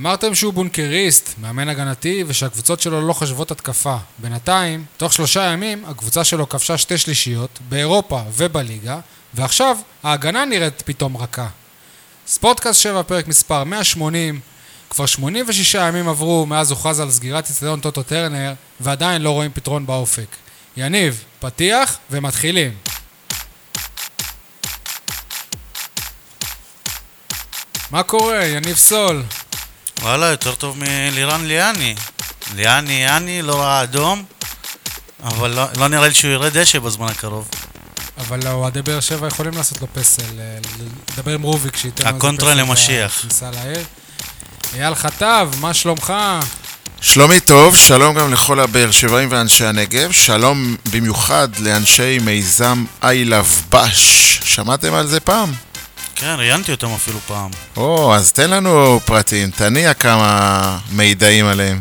אמרתם שהוא בונקריסט, מאמן הגנתי, ושהקבוצות שלו לא חשבות התקפה. בינתיים, תוך 3 ימים, הקבוצה שלו כבשה 2 שלישיות, באירופה ובליגה, ועכשיו ההגנה נראית פתאום רכה. ספורטקאסט 7 פרק מספר 180, כבר 86 ימים עברו מאז הוכרז על סגירת אצטדיון טוטו טרנר, ועדיין לא רואים פתרון באופק. יניב, פתיח ומתחילים. מה קורה, יניב סול? וואלה, יותר טוב מלירן ליאני. ליאני לא ראה אדום, אבל לא נראה לי שהוא יראה דשא בזמן הקרוב. אבל הועדי באר שבע יכולים לעשות לו פסל, לדבר עם רוביק שייתן לו הקונטרה למשיח. אייל חטב, מה שלומך? שלומי טוב, שלום גם לכל הבאר שבעים ואנשי הנגב, שלום במיוחד לאנשי מיזם I Love BASH. שמעתם על זה פעם? כן, ראיינתי אותם אפילו פעם. אז תן לנו פרטים, תניע כמה מידעים עליהם.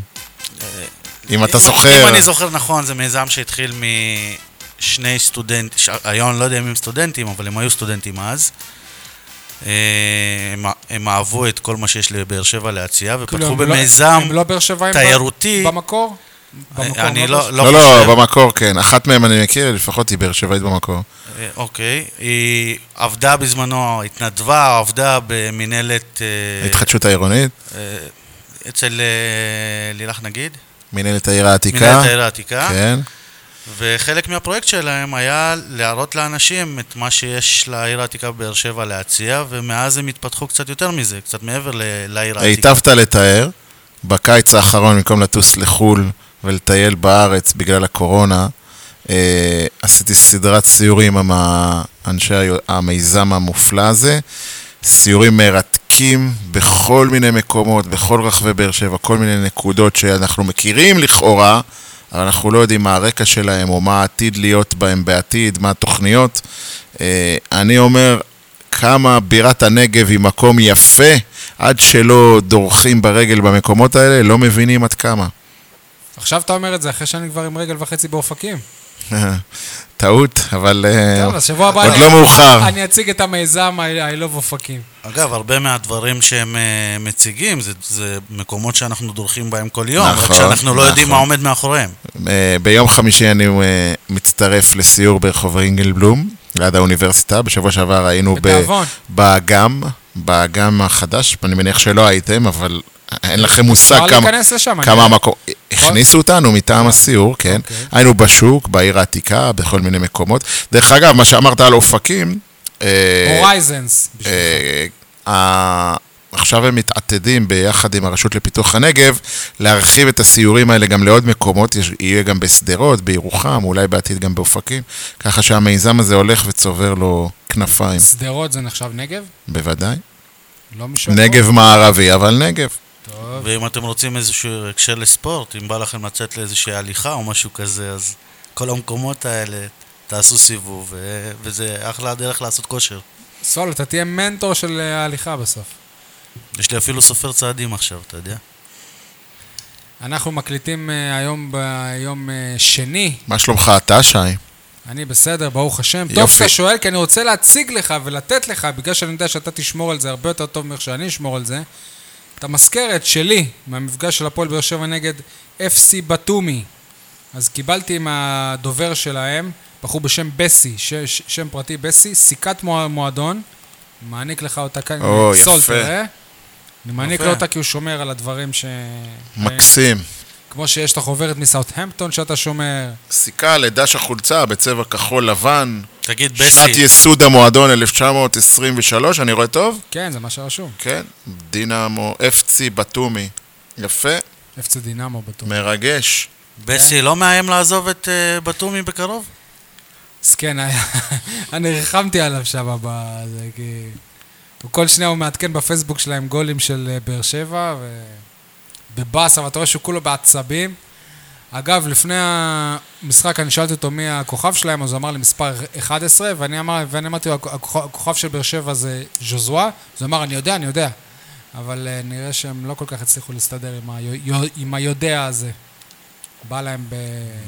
אם אתה זוכר. אם אני זוכר נכון, זה מיזם שהתחיל משני סטודנטים, היום לא יודע אם הם סטודנטים, אבל הם היו סטודנטים אז. הם אהבו את כל מה שיש לבאר שבע להציע, ופתחו במיזם תיירותי. במקור? לא, במקור כן. אחת מהם אני מכיר, לפחות היא באר שבעית במקור. אוקיי, היא עבדה בזמנו, התנדבה, עבדה במנהלת... התחדשות העירונית? אצל לילך נגיד. מנהלת העיר העתיקה. מנהלת העיר העתיקה. כן. וחלק מהפרויקט שלהם היה להראות לאנשים את מה שיש לעיר העתיקה בבאר שבע להציע, ומאז הם התפתחו קצת יותר מזה, קצת מעבר לעיר העתיקה. היטבת לתאר, בקיץ האחרון במקום לטוס לחול ולטייל בארץ בגלל הקורונה, עשיתי סדרת סיורים עם אנשי המיזם המופלא הזה, סיורים מרתקים בכל מיני מקומות, בכל רחבי באר שבע, כל מיני נקודות שאנחנו מכירים לכאורה, אבל אנחנו לא יודעים מה הרקע שלהם, או מה העתיד להיות בהם בעתיד, מה התוכניות. אני אומר, כמה בירת הנגב היא מקום יפה, עד שלא דורכים ברגל במקומות האלה, לא מבינים עד כמה. עכשיו אתה אומר את זה, אחרי שאני כבר עם רגל וחצי באופקים. טעות, אבל עוד לא מאוחר. אני אציג את המיזם, I Love אופקים. אגב, הרבה מהדברים שהם מציגים, זה מקומות שאנחנו דורכים בהם כל יום, רק שאנחנו לא יודעים מה עומד מאחוריהם. ביום חמישי אני מצטרף לסיור ברחוב אינגלבלום, ליד האוניברסיטה, בשבוע שעבר היינו באגם החדש, אני מניח שלא הייתם, אבל... אין לכם מושג כמה המקום, הכניסו אותנו מטעם הסיור, כן, היינו בשוק, בעיר העתיקה, בכל מיני מקומות, דרך אגב, מה שאמרת על אופקים, הורייזנס, עכשיו הם מתעתדים ביחד עם הרשות לפיתוח הנגב, להרחיב את הסיורים האלה גם לעוד מקומות, יהיה גם בסדרות, בירוחם, אולי בעתיד גם באופקים, ככה שהמיזם הזה הולך וצובר לו כנפיים. סדרות זה נחשב נגב? בוודאי, נגב מערבי, אבל נגב. ואם אתם רוצים איזשהו הקשר לספורט, אם בא לכם לצאת לאיזושהי הליכה או משהו כזה, אז כל המקומות האלה תעשו סיבוב, וזה אחלה דרך לעשות כושר. סול, אתה תהיה מנטור של ההליכה בסוף. יש לי אפילו סופר צעדים עכשיו, אתה יודע. אנחנו מקליטים היום ביום שני. מה שלומך אתה, שי? אני בסדר, ברוך השם. טוב שאתה שואל, כי אני רוצה להציג לך ולתת לך, בגלל שאני יודע שאתה תשמור על זה הרבה יותר טוב מאיך שאני אשמור על זה, את המזכרת שלי מהמפגש של הפועל באר שבע נגד FC בתומי. אז קיבלתי עם הדובר שלהם, בחור בשם בסי, שם פרטי בסי, סיכת מועדון, מעניק לך אותה כאן, סול תראה. אני מעניק לו אותה כי הוא שומר על הדברים ש... מקסים. כמו שיש את החוברת מסאות'המפטון שאתה שומר. סיכה לדש החולצה בצבע כחול לבן. תגיד בסי. שנת יסוד המועדון 1923, אני רואה טוב? כן, זה מה שרשום. כן, דינמו, FC בתומי. יפה. FC דינמו בתומי. מרגש. בסי לא מאיים לעזוב את בתומי בקרוב? סכן, אני הרחמתי עליו שם בזה, כי... כל שנייה הוא מעדכן בפייסבוק שלהם גולים של באר שבע ו... בבאס, אבל אתה רואה שהוא כולו בעצבים. אגב, לפני המשחק אני שאלתי אותו מי הכוכב שלהם, אז הוא אמר לי מספר 11, ואני אמרתי, הכוכב של באר שבע זה ז'וזואה, אז הוא אמר, אני יודע, אבל נראה שהם לא כל כך הצליחו להסתדר עם היודע הזה. בא להם ב...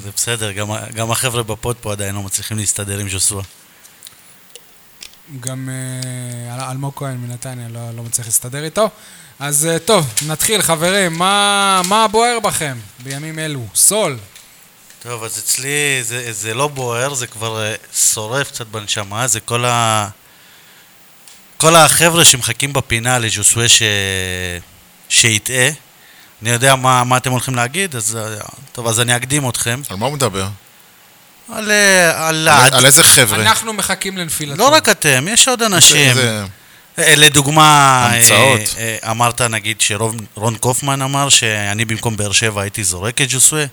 זה בסדר, גם החבר'ה בפוד פה עדיין לא מצליחים להסתדר עם ז'וזואה. גם אלמו כהן מנתניה לא מצליח להסתדר איתו. אז טוב, נתחיל חברים, מה בוער בכם בימים אלו? סול. טוב, אז אצלי זה לא בוער, זה כבר שורף קצת בנשמה, זה כל החבר'ה שמחכים בפינה לז'וסווה שיתאה. אני יודע מה אתם הולכים להגיד, אז טוב, אז אני אקדים אתכם. על מה הוא מדבר? על איזה חבר'ה? אנחנו מחכים לנפילתו. לא רק אתם, יש עוד אנשים. לדוגמה, אמרת נגיד שרון קופמן אמר שאני במקום באר שבע הייתי זורק את ג'וסווה.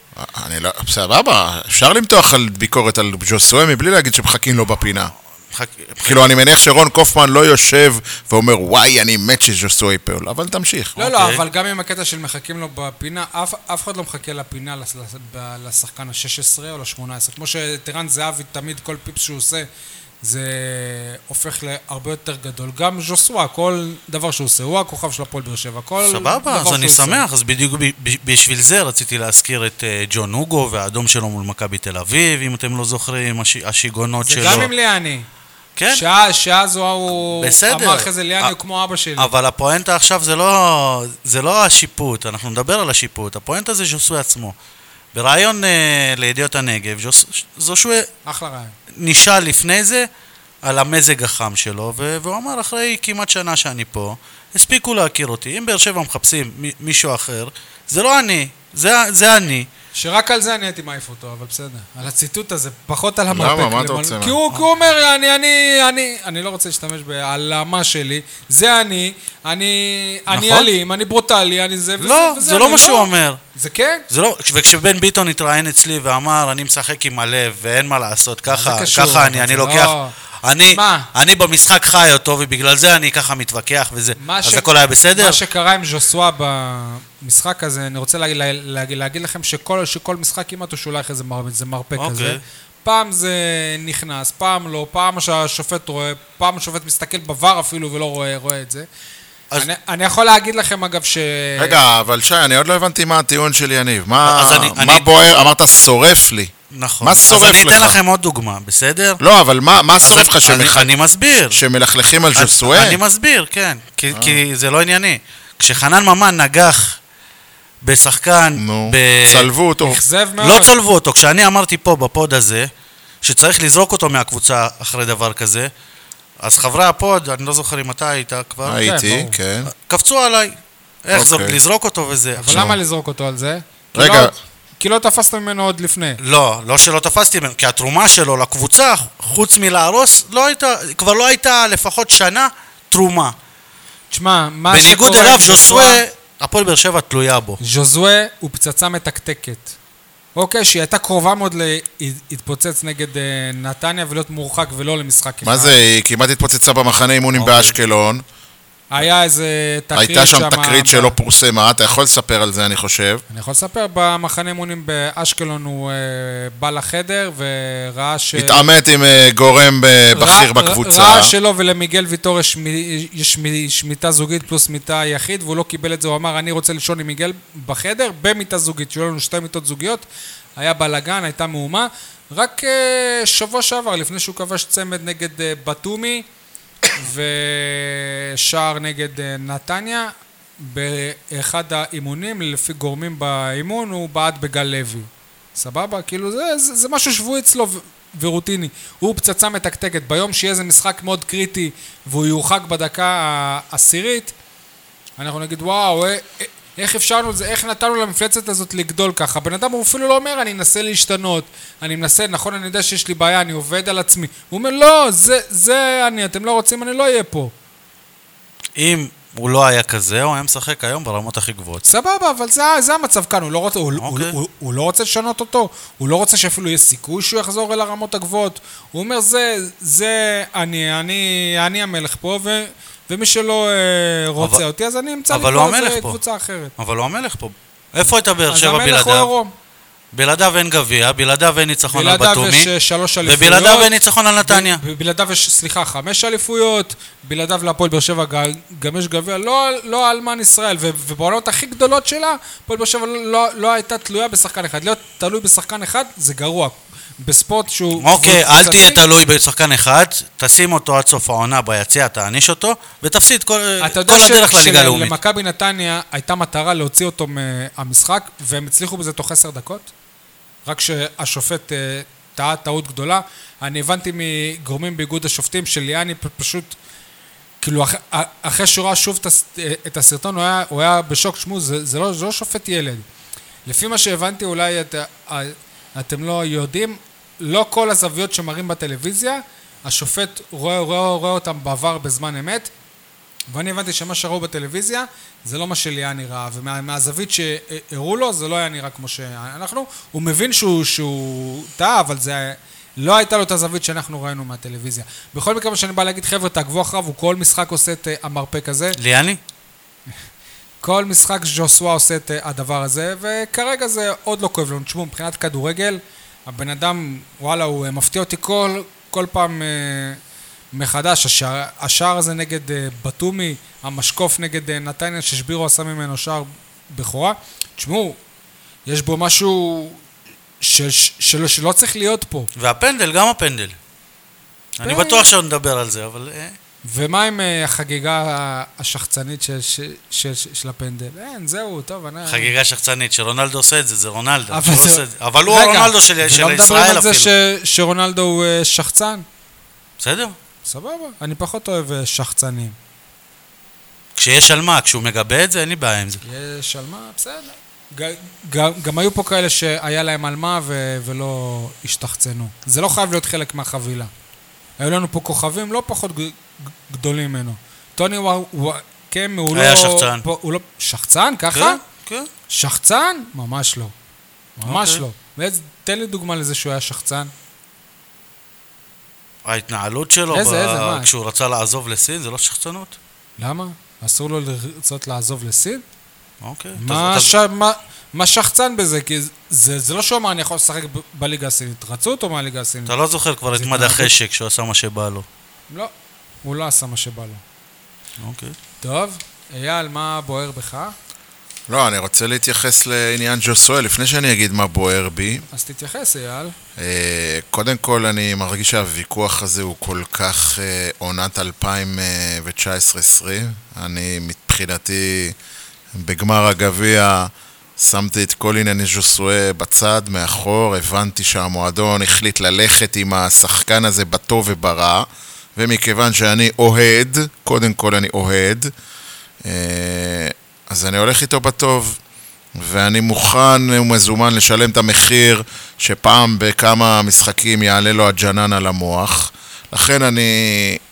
אני לא, סבבה, אפשר למתוח על ביקורת על ג'וסווה מבלי להגיד שמחכים לו בפינה. כאילו אני מניח שרון קופמן לא יושב ואומר וואי אני מת שג'וסווה ייפול, אבל תמשיך. לא, אבל גם עם הקטע של מחכים לו בפינה, אף אחד לא מחכה לפינה לשחקן ה-16 או ל-18, כמו שטרן זהבי תמיד כל פיפס שהוא עושה זה הופך להרבה יותר גדול. גם ז'וסווה, כל דבר שהוא עושה, הוא הכוכב של הפועל באר שבע. סבבה, אז אני שמח, אז בדיוק בשביל זה רציתי להזכיר את ג'ון הוגו והאדום שלו מול מכבי תל אביב, אם אתם לא זוכרים, השיגונות שלו. זה גם עם ליאני. כן. שעה זו הוא אמר אחרי זה ליאני, הוא כמו אבא שלי. אבל הפואנטה עכשיו זה לא השיפוט, אנחנו נדבר על השיפוט, הפואנטה זה ז'וסווה עצמו. ברעיון לידיעות הנגב, ז'וסווה נשאל לפני זה על המזג החם שלו, והוא אמר אחרי כמעט שנה שאני פה, הספיקו להכיר אותי, אם באר שבע מחפשים מישהו אחר, זה לא אני, זה אני. שרק על זה אני הייתי מעיף אותו, אבל בסדר, על הציטוט הזה, פחות על המרפק. למה, מה אתה רוצה? כי הוא אומר, אני לא רוצה להשתמש בהעלמה שלי, זה אני אלים, אני ברוטלי, אני זה וזה. לא, זה לא מה שהוא אומר. זה כן? זה לא, וכשבן ביטון התראיין אצלי ואמר, אני משחק עם הלב ואין מה לעשות, ככה אני לוקח, אני במשחק חי אותו ובגלל זה אני ככה מתווכח וזה, אז הכל היה בסדר? מה שקרה עם ז'וסווה במשחק הזה, אני רוצה להגיד לכם שכל משחק כמעט הוא שולח איזה מרפק כזה, פעם זה נכנס, פעם לא, פעם השופט רואה, פעם השופט מסתכל בוואר אפילו ולא רואה את זה. אני יכול להגיד לכם אגב רגע, אבל שי, אני עוד לא הבנתי מה הטיעון של יניב, מה בוער, אמרת שורף לי. נכון, אז אני אתן לכם עוד דוגמה, בסדר? לא, אבל מה שורף לך שמלכלכים על ז'וסווה? אני מסביר, כן, כי זה לא ענייני. כשחנן ממן נגח בשחקן... נו, צלבו אותו. לא צלבו אותו, כשאני אמרתי פה בפוד הזה, שצריך לזרוק אותו מהקבוצה אחרי דבר כזה, אז חברי הפוד, אני לא זוכר אם אתה היית כבר... הייתי, כן. קפצו עליי, איך לזרוק אותו וזה. אבל למה לזרוק אותו על זה? רגע... כי לא תפסת ממנו עוד לפני. לא שלא תפסתי ממנו, כי התרומה שלו לקבוצה, חוץ מלהרוס, כבר לא הייתה לפחות שנה תרומה. תשמע, מה שקורה... בניגוד אליו, ז'וסווה, הפועל באר שבע תלויה בו. ז'וסווה הוא פצצה מתקתקת. אוקיי, שהיא הייתה קרובה מאוד להתפוצץ נגד נתניה, ולהיות מורחק ולא למשחק. מה זה? היא כמעט התפוצצה במחנה אימונים באשקלון. היה איזה תקרית שם... הייתה שם תקרית שלא פורסמה, אתה יכול לספר על זה, אני חושב. אני יכול לספר, במחנה אימונים באשקלון הוא בא לחדר וראה ש... התעמת עם גורם בכיר בקבוצה. ראה שלו ולמיגל ויטור יש שמיטה זוגית פלוס שמיטה יחיד, והוא לא קיבל את זה, הוא אמר, אני רוצה לישון עם מיגל בחדר, במיטה זוגית, שיהיו לנו שתי מיטות זוגיות, היה בלגן, הייתה מהומה, רק שבוע שעבר, לפני שהוא כבש צמד נגד בתומי, ושער נגד נתניה, באחד האימונים, לפי גורמים באימון, הוא בעד בגל לוי. סבבה? כאילו זה משהו שבוי אצלו ורוטיני. הוא פצצה מתקתקת. ביום שיהיה זה משחק מאוד קריטי, והוא יורחק בדקה העשירית, אנחנו נגיד, וואו, איך אפשרנו את זה, איך נתנו למפלצת הזאת לגדול ככה? בן אדם הוא אפילו לא אומר, אני אנסה להשתנות, אני מנסה, נכון, אני יודע שיש לי בעיה, אני עובד על עצמי. הוא אומר, לא, זה אני, אתם לא רוצים, אני לא אהיה פה. אם הוא לא היה כזה, הוא היה משחק היום ברמות הכי גבוהות. סבבה, אבל זה המצב כאן, הוא לא רוצה לשנות אותו, הוא לא רוצה שאפילו יהיה סיכוי שהוא יחזור אל הרמות הגבוהות. הוא אומר, זה אני המלך פה, ומי שלא רוצה אותי, אז אני אמצא לקרוא איזה קבוצה אחרת. אבל הוא המלך פה. איפה הייתה באר שבע בלעדיו? בלעדיו אין גביע, בלעדיו אין ניצחון על בתומי, ובלעדיו אין ניצחון על נתניה. בלעדיו יש, 5 אליפויות, בלעדיו להפועל באר שבע גם יש גביע, לא אלמן ישראל, ובעונות הכי גדולות שלה, הפועל באר שבע לא הייתה תלויה בשחקן אחד. להיות תלוי בשחקן אחד זה גרוע. בספורט שהוא... אוקיי, אל תהיה תלוי בשחקן אחד, תשים אותו עד סוף העונה ביציע, תעניש אותו, ותפסיד כל הדרך לליגה הלאומית. למכבי נתניה הייתה מטרה להוציא אותו מהמשחק, והם הצליחו בזה תוך 10 דקות, רק שהשופט טעה טעות גדולה. אני הבנתי מגורמים באיגוד השופטים שליאני פשוט... כאילו, אחרי שורה שוב את הסרטון, הוא היה בשוק, שמו, זה לא שופט ילד. לפי מה שהבנתי, אולי אתם לא יודעים, לא כל הזוויות שמראים בטלוויזיה, השופט רואה אותם בעבר בזמן אמת, ואני הבנתי שמה שראו בטלוויזיה, זה לא מה שהיה נראה, ומהזווית שהראו לו, זה לא היה נראה כמו שאנחנו, הוא מבין שהוא טעה, אבל זה... לא הייתה לו את הזווית שאנחנו ראינו מהטלוויזיה. בכל מקרה שאני בא להגיד, חבר'ה, תעקבו אחריו, הוא כל משחק עושה את המרפק הזה. ליאני? כל משחק ז'וסווה עושה את הדבר הזה, וכרגע זה עוד לא כואב לנו. תשמעו, מבחינת כדורגל, הבן אדם, וואלה, הוא מפתיע אותי כל פעם מחדש. השער הזה נגד בתומי, המשקוף נגד נתניה, ששבירו עשה ממנו שער בכורה. תשמעו, יש בו משהו... שלא צריך להיות פה. והפנדל, גם הפנדל. אני בטוח שנדבר על זה, אבל... ומה עם החגיגה השחצנית של הפנדל? אין, זהו, טוב, אני... חגיגה שחצנית, שרונלדו עושה את זה, זה רונלדו. אבל הוא הרונלדו של ישראל אפילו. ולא מדברים על זה שרונלדו הוא שחצן? בסדר. סבבה, אני פחות אוהב שחצנים. כשיש על מה, כשהוא מגבה את זה, אין לי בעיה עם זה. יש על מה, בסדר. גם היו פה כאלה שהיה להם על מה ולא השתחצנו. זה לא חייב להיות חלק מהחבילה. היו לנו פה כוכבים לא פחות גדולים ממנו. טוני וואקם הוא לא... היה שחצן. שחצן? ככה? כן. שחצן? ממש לא. ממש לא. תן לי דוגמה לזה שהוא היה שחצן. ההתנהלות שלו כשהוא רצה לעזוב לסין זה לא שחצנות. למה? אסור לו לרצות לעזוב לסין? אוקיי. מה שחצן בזה? כי זה לא שהוא אמר אני יכול לשחק בליגה הסינית. רצו אותו מהליגה הסינית. אתה לא זוכר כבר את מד החשק שהוא עשה מה שבא לו. לא, הוא לא עשה מה שבא לו. אוקיי. טוב, אייל, מה בוער בך? לא, אני רוצה להתייחס לעניין ג'וסואל, לפני שאני אגיד מה בוער בי. אז תתייחס, אייל. קודם כל, אני מרגיש שהוויכוח הזה הוא כל כך עונת 2019-2020. אני מבחינתי... בגמר הגביע שמתי את כל ענייני ז'וסואה בצד, מאחור, הבנתי שהמועדון החליט ללכת עם השחקן הזה בטוב וברע, ומכיוון שאני אוהד, קודם כל אני אוהד, אז אני הולך איתו בטוב, ואני מוכן ומזומן לשלם את המחיר שפעם בכמה משחקים יעלה לו הג'נן על המוח, לכן אני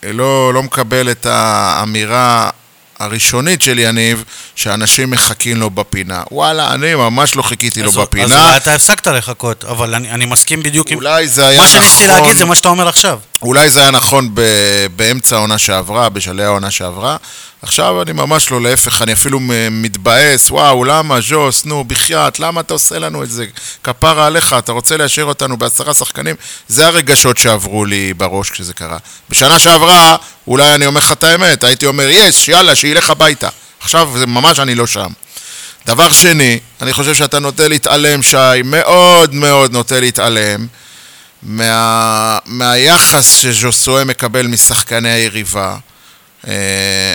לא מקבל את האמירה הראשונית של יניב, שאנשים מחכים לו בפינה. וואלה, אני ממש לא חיכיתי לו בפינה. אז אולי אתה הפסקת לחכות, אבל אני מסכים בדיוק עם... אולי זה היה נכון... מה שניסיתי להגיד זה מה שאתה אומר עכשיו. אולי זה היה נכון באמצע העונה שעברה, בשלהי העונה שעברה. עכשיו אני ממש לא, להפך, אני אפילו מתבאס, וואו, למה, ז'וס, נו, בחייאת, למה אתה עושה לנו את זה? כפרה עליך, אתה רוצה להשאיר אותנו ב10 שחקנים? זה הרגשות שעברו לי בראש כשזה קרה. בשנה שעברה, אולי אני אומר לך את האמת, הייתי אומר, יש, יאללה, שילך הביתה. עכשיו זה ממש אני לא שם. דבר שני, אני חושב שאתה נוטה להתעלם, שי, מאוד מאוד נוטה להתעלם, מהיחס שז'וסוי מקבל משחקני היריבה.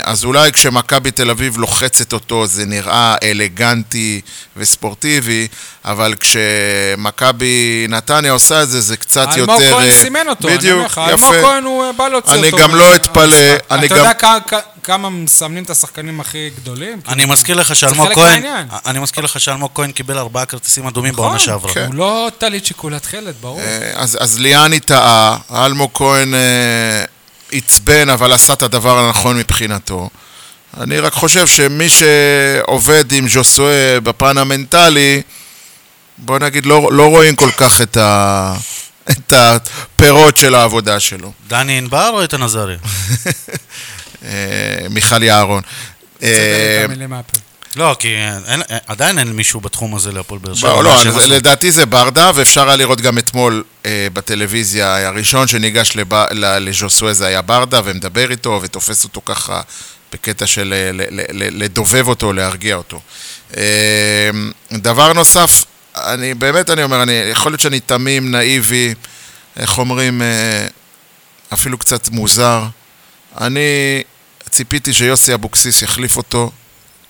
אז אולי כשמכבי תל אביב לוחצת אותו זה נראה אלגנטי וספורטיבי, אבל כשמכבי נתניה עושה את זה, זה קצת יותר... אלמו כהן סימן אותו, אני אומר לך, אלמו כהן הוא בא להוציא אותו. אני גם לא אתפלא, אני גם... אתה יודע כמה מסמנים את השחקנים הכי גדולים? אני מזכיר לך שאלמו כהן קיבל 4 כרטיסים אדומים בעונה שעברה. הוא לא תלית שיקולת חלד, ברור. אז ליאני טעה, אלמו כהן... עצבן, אבל עשה את הדבר הנכון מבחינתו. אני רק חושב שמי שעובד עם ז'וסואה בפן המנטלי, בוא נגיד, לא רואים כל כך את הפירות של העבודה שלו. דני אינבר או איתן עזרי? מיכל יערון. זה גם מילים מהפה. לא, כי עדיין אין מישהו בתחום הזה להפועל באר שבע. לא, לדעתי זה ברדה, ואפשר היה לראות גם אתמול בטלוויזיה, הראשון שניגש לז'וסואה זה היה ברדה, ומדבר איתו ותופס אותו ככה בקטע של לדובב אותו, להרגיע אותו. דבר נוסף, אני באמת, אני אומר, יכול להיות שאני תמים, נאיבי, איך אומרים, אפילו קצת מוזר. אני ציפיתי שיוסי אבוקסיס יחליף אותו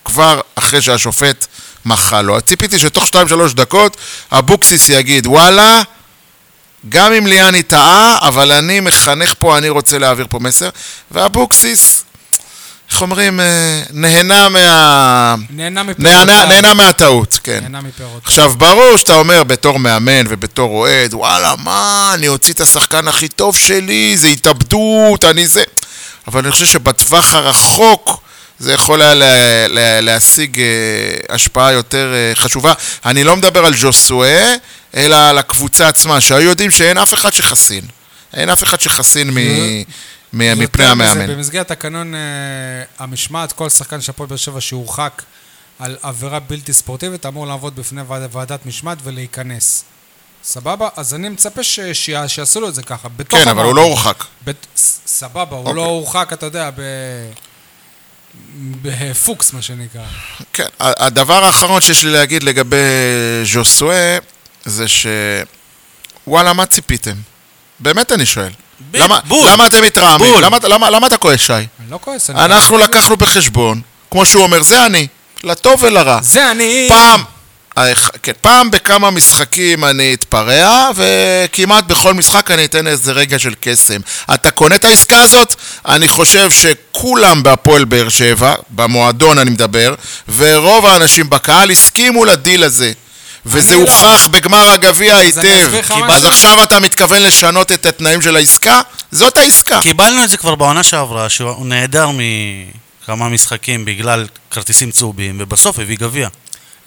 כבר אחרי שהשופט מחל לו. ציפיתי שתוך 2-3 דקות אבוקסיס יגיד, וואלה, גם אם ליאני טעה, אבל אני מחנך פה, אני רוצה להעביר פה מסר. ואבוקסיס, איך אומרים, נהנה מהטעות, כן. עכשיו, ברור שאתה אומר, בתור מאמן ובתור רועד, וואלה, מה, אני הוציא את השחקן הכי טוב שלי, זה התאבדות, אני זה. אבל אני חושב שבטווח הרחוק, זה יכול היה להשיג השפעה יותר חשובה. אני לא מדבר על ג'וסואה, אלא על הקבוצה עצמה, שהיו יודעים שאין אף אחד שחסין. אין אף אחד שחסין מפני המאמן. במסגרת התקנון המשמעת, כל שחקן שהפועל באר שבע שהורחק על עבירה בלתי ספורטיבית, אמור לעבוד בפני ועדת משמעת ולהיכנס. סבבה? אז אני מצפה שיעשו לו את זה ככה. כן, אבל הוא לא הורחק. סבבה, הוא לא הורחק, אתה יודע, בפוקס, מה שנקרא. כן, הדבר האחרון שיש לי להגיד לגבי ז'וסואה, זה ש... וואלה, מה ציפיתם? באמת אני שואל. למה אתם מתרעמים? למה אתה כועס, שי? אני לא כועס. אנחנו לקחנו בחשבון, כמו שהוא אומר, זה אני, לטוב ולרע. זה אני! פעם בכמה משחקים אני אתפרע, וכמעט בכל משחק אני אתן איזה רגע של קסם. אתה קונה את העסקה הזאת? אני חושב שכולם בהפועל באר שבע, במועדון אני מדבר, ורוב האנשים בקהל הסכימו לדיל הזה. וזה הוכח בגמר הגביע היטב. אז עכשיו אתה מתכוון לשנות את התנאים של העסקה? זאת העסקה. קיבלנו את זה כבר בעונה שעברה, שהוא נהדר מכמה משחקים בגלל כרטיסים צהובים, ובסוף הביא גביע.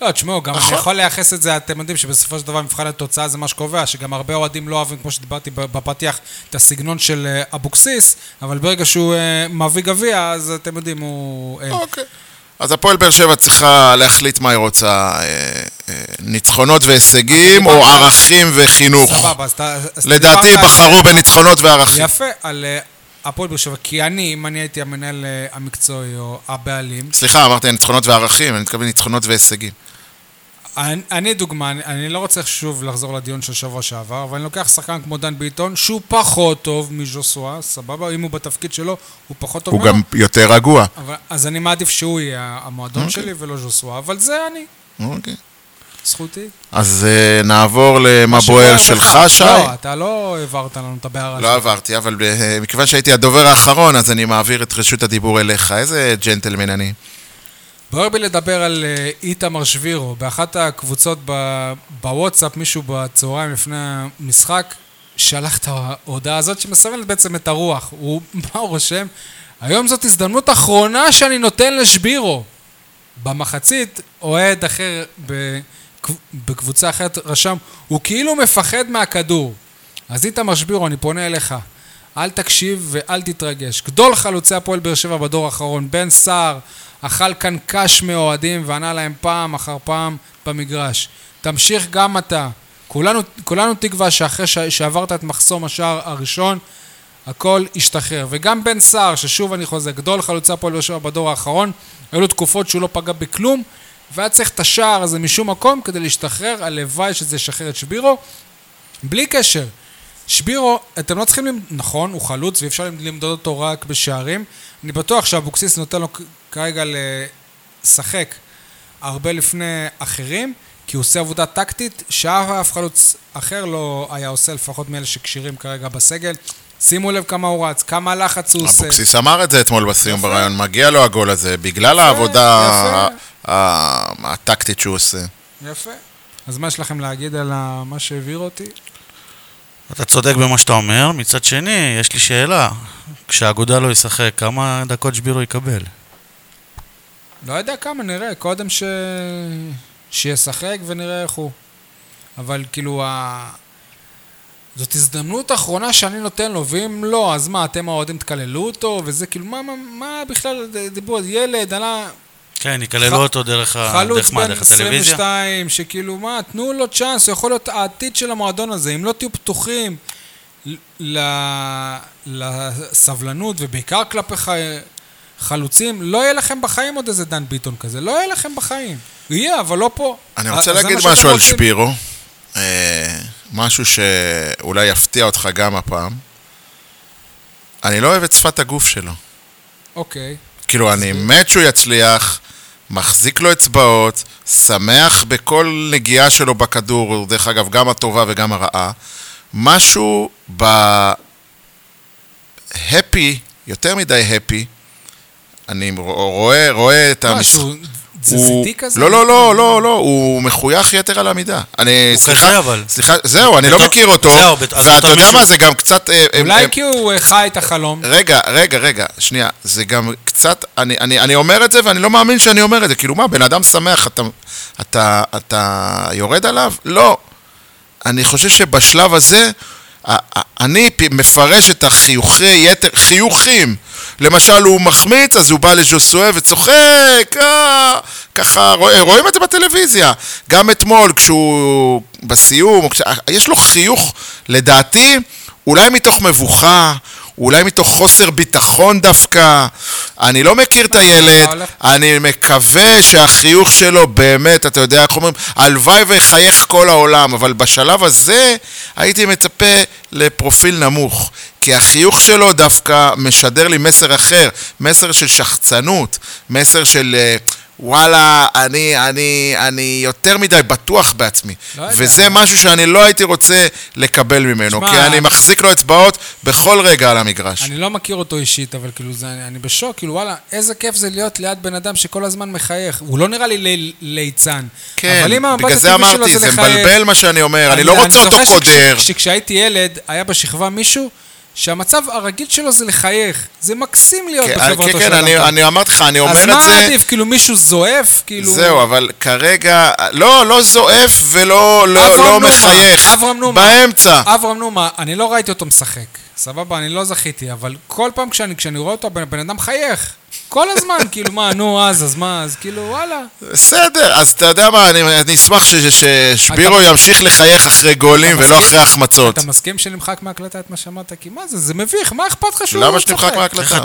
לא, תשמעו, גם אני יכול לייחס את זה, אתם יודעים שבסופו של דבר מבחן התוצאה זה מה שקובע, שגם הרבה אוהדים לא אוהבים, כמו שדיברתי בפתיח, את הסגנון של אבוקסיס, אבל ברגע שהוא מביא גביע, אז אתם יודעים, הוא... אוקיי. אז הפועל באר שבע צריכה להחליט מה היא רוצה, ניצחונות והישגים או ערכים וחינוך. לדעתי בחרו בניצחונות וערכים. יפה, על הפועל באר שבע, כי אני, אם אני הייתי המנהל המקצועי או הבעלים... סליחה, אמרתי ניצחונות וערכים, אני מתכוון ניצחונות והישגים. אני דוגמה, אני לא רוצה שוב לחזור לדיון של שבוע שעבר, אבל אני לוקח שחקן כמו דן ביטון, שהוא פחות טוב מז'וסואה, סבבה, אם הוא בתפקיד שלו, הוא פחות טוב. הוא גם יותר רגוע. אז אני מעדיף שהוא יהיה המועדון שלי ולא ז'וסואה, אבל זה אני. אוקיי. זכותי. אז נעבור למה בוער שלך, שי. לא, אתה לא העברת לנו את הבערה. לא העברתי, אבל מכיוון שהייתי הדובר האחרון, אז אני מעביר את רשות הדיבור אליך. איזה ג'נטלמן אני. בואו בי לדבר על איתמר שבירו, באחת הקבוצות בוואטסאפ, מישהו בצהריים לפני המשחק, שלח את ההודעה הזאת שמסמלת בעצם את הרוח. מה הוא רושם? היום זאת הזדמנות אחרונה שאני נותן לשבירו. במחצית, אוהד אחר בקבוצה אחרת רשם, הוא כאילו מפחד מהכדור. אז איתמר שבירו, אני פונה אליך. אל תקשיב ואל תתרגש. גדול חלוצי הפועל באר שבע בדור האחרון, בן סער, אכל כאן קש מאוהדים וענה להם פעם אחר פעם במגרש. תמשיך גם אתה. כולנו תקווה שאחרי שעברת את מחסום השער הראשון, הכל השתחרר. וגם בן סער, ששוב אני חוזר, גדול חלוצי הפועל באר שבע בדור האחרון, היו לו תקופות שהוא לא פגע בכלום, והיה צריך את השער הזה משום מקום כדי להשתחרר, הלוואי שזה ישחרר את שבירו, בלי קשר. שבירו, אתם לא צריכים, נכון, הוא חלוץ ואפשר למדוד אותו רק בשערים. אני בטוח שהבוקסיס נותן לו כרגע לשחק הרבה לפני אחרים, כי הוא עושה עבודה טקטית שאף חלוץ אחר לא היה עושה, לפחות מאלה שקשירים כרגע בסגל. שימו לב כמה הוא רץ, כמה לחץ הוא עושה. הבוקסיס אמר את זה אתמול בסיום ברעיון, מגיע לו הגול הזה בגלל העבודה הטקטית שהוא עושה. יפה. אז מה יש לכם להגיד על מה שהעביר אותי? אתה צודק במה שאתה אומר, מצד שני, יש לי שאלה, כשהאגודה לא ישחק, כמה דקות שבירו יקבל? לא יודע כמה, נראה, קודם שישחק ונראה איך הוא. אבל כאילו, זאת הזדמנות האחרונה שאני נותן לו, ואם לא, אז מה, אתם האוהדים תקללו אותו, וזה כאילו, מה בכלל דיבור, ילד, עלה... כן, יקללו אותו דרך הטלוויזיה. חלוץ בן 22, שכאילו מה, תנו לו צ'אנס, הוא יכול להיות העתיד של המועדון הזה, אם לא תהיו פתוחים לסבלנות, ובעיקר כלפי חלוצים, לא יהיה לכם בחיים עוד איזה דן ביטון כזה, לא יהיה לכם בחיים. יהיה, אבל לא פה. אני רוצה להגיד משהו על שפירו, משהו שאולי יפתיע אותך גם הפעם. אני לא אוהב את שפת הגוף שלו. אוקיי. כאילו, אני מת שהוא יצליח, מחזיק לו אצבעות, שמח בכל נגיעה שלו בכדור, דרך אגב, גם הטובה וגם הרעה. משהו ב-happy, יותר מדי happy, אני רואה את המשחק. משהו תזזיתי כזה? לא, לא, לא, לא, לא, הוא מחויך יתר על המידה. הוא כזה אבל. סליחה, זהו, אני לא מכיר אותו. זהו, ואתה יודע מה, זה גם קצת... אולי כי הוא חי את החלום. רגע, שנייה, זה גם קצת... אני אומר את זה ואני לא מאמין שאני אומר את זה. כאילו מה, בן אדם שמח, אתה יורד עליו? לא. אני חושב שבשלב הזה... אני מפרש את החיוכי יתר, חיוכים. למשל, הוא מחמיץ, אז הוא בא לז'וסואה וצוחק, ככה, רואים את זה בטלוויזיה. גם אתמול, כשהוא בסיום, יש לו חיוך, לדעתי, אולי מתוך מבוכה, אולי מתוך חוסר ביטחון דווקא, אני לא מכיר את הילד, אני מקווה שהחיוך שלו באמת, אתה יודע איך אומרים, הלוואי וחייך כל העולם, אבל בשלב הזה הייתי מצפה לפרופיל נמוך, כי החיוך שלו דווקא משדר לי מסר אחר, מסר של שחצנות, מסר של וואלה, אני יותר מדי בטוח בעצמי, וזה משהו שאני לא הייתי רוצה לקבל ממנו, כי אני מחזיק לו אצבעות בכל רגע על המגרש. אני לא מכיר אותו אישית, אבל כאילו אני בשוק, כאילו וואלה, איזה כיף זה להיות ליד בן אדם שכל הזמן מחייך, הוא לא נראה לי ליצן. כן, בגלל זה אמרתי, זה מבלבל מה שאני אומר, אני לא רוצה אותו חודר. כשהייתי ילד, היה בשכבה מישהו, שהמצב הרגיל שלו זה לחייך, זה מקסים להיות בחברתו של אדם. כן, אני אמרתי לך, אני אומר את זה... אז מה עדיף, כאילו מישהו זועף, כאילו... זהו, אבל כרגע, לא זועף ולא מחייך. אברהם נומה. באמצע. אברהם נומה, אני לא ראיתי אותו משחק, סבבה, אני לא זכיתי, אבל כל פעם כשאני רואה אותו, בן אדם חייך. כל הזמן, כאילו, מה, נו, אז מה, אז כאילו, וואלה. בסדר, אז אתה יודע מה, אני אשמח ששבירו ימשיך לחייך אחרי גולים ולא אחרי החמצות. אתה מסכים שנמחק מהקלטה את מה שאמרת? כי מה זה, זה מביך, מה אכפת חשוב? למה שנמחק מהקלטה?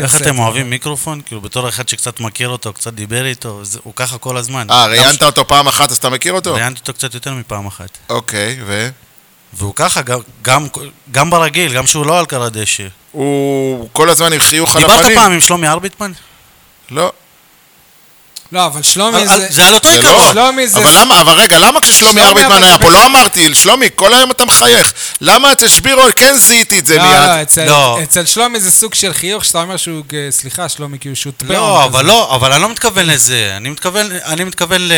איך אתם אוהבים מיקרופון? כאילו, בתור אחד שקצת מכיר אותו, קצת דיבר איתו, הוא ככה כל הזמן. ראיינת אותו פעם אחת, אז אתה מכיר אותו? ראיינתי אותו קצת יותר מפעם אחת. אוקיי, ו... והוא ככה, גם ברגיל, גם שהוא לא על קרדשי. הוא כל הזמן עם חיוך על הפנים. דיברת פעם עם שלומי ארביטמן? לא. לא, אבל שלומי זה... זה על אותו עיקרון. אבל רגע, למה כששלומי ארביטמן היה פה? לא אמרתי, שלומי, כל היום אתה מחייך. למה אצל שבירו כן זיהיתי את זה מיד? לא, אצל שלומי זה סוג של חיוך, שאתה אומר שהוא, סליחה, שלומי, כי הוא שוטפר. לא, אבל אני לא מתכוון לזה. אני מתכוון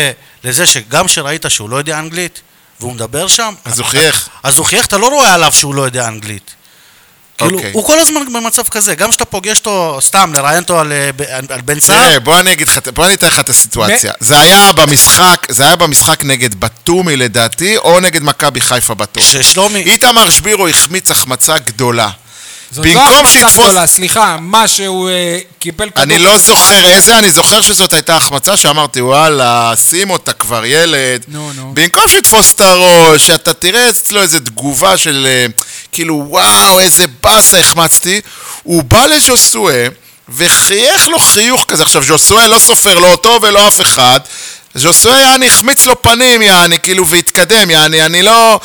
לזה שגם שראית שהוא לא יודע אנגלית, והוא מדבר שם, אז הוא חייך, אתה לא רואה עליו שהוא לא יודע אנגלית. כאילו, הוא כל הזמן במצב כזה, גם שאתה פוגש אותו סתם, לראיין אותו על בן צהר. תראה, בוא אני אתן לך את הסיטואציה. זה היה במשחק נגד בתומי לדעתי, או נגד מכבי חיפה בתום. איתמר שבירו החמיץ החמצה גדולה. זאת לא החמצה גדולה, סליחה, מה שהוא קיבל... אני לא זוכר איזה, אני זוכר שזאת הייתה החמצה שאמרתי, וואלה, שים אותה כבר ילד, במקום שתפוס את הראש, שאתה תראה אצלו איזו תגובה של, כאילו, וואו, איזה בסה החמצתי, הוא בא לז'וסואה, וחייך לו חיוך כזה, עכשיו, ז'וסואה לא סופר, לא אותו ולא אף אחד, ז'וסואה, אני החמיץ לו פנים, יעני, כאילו, והתקדם, יעני, אני לא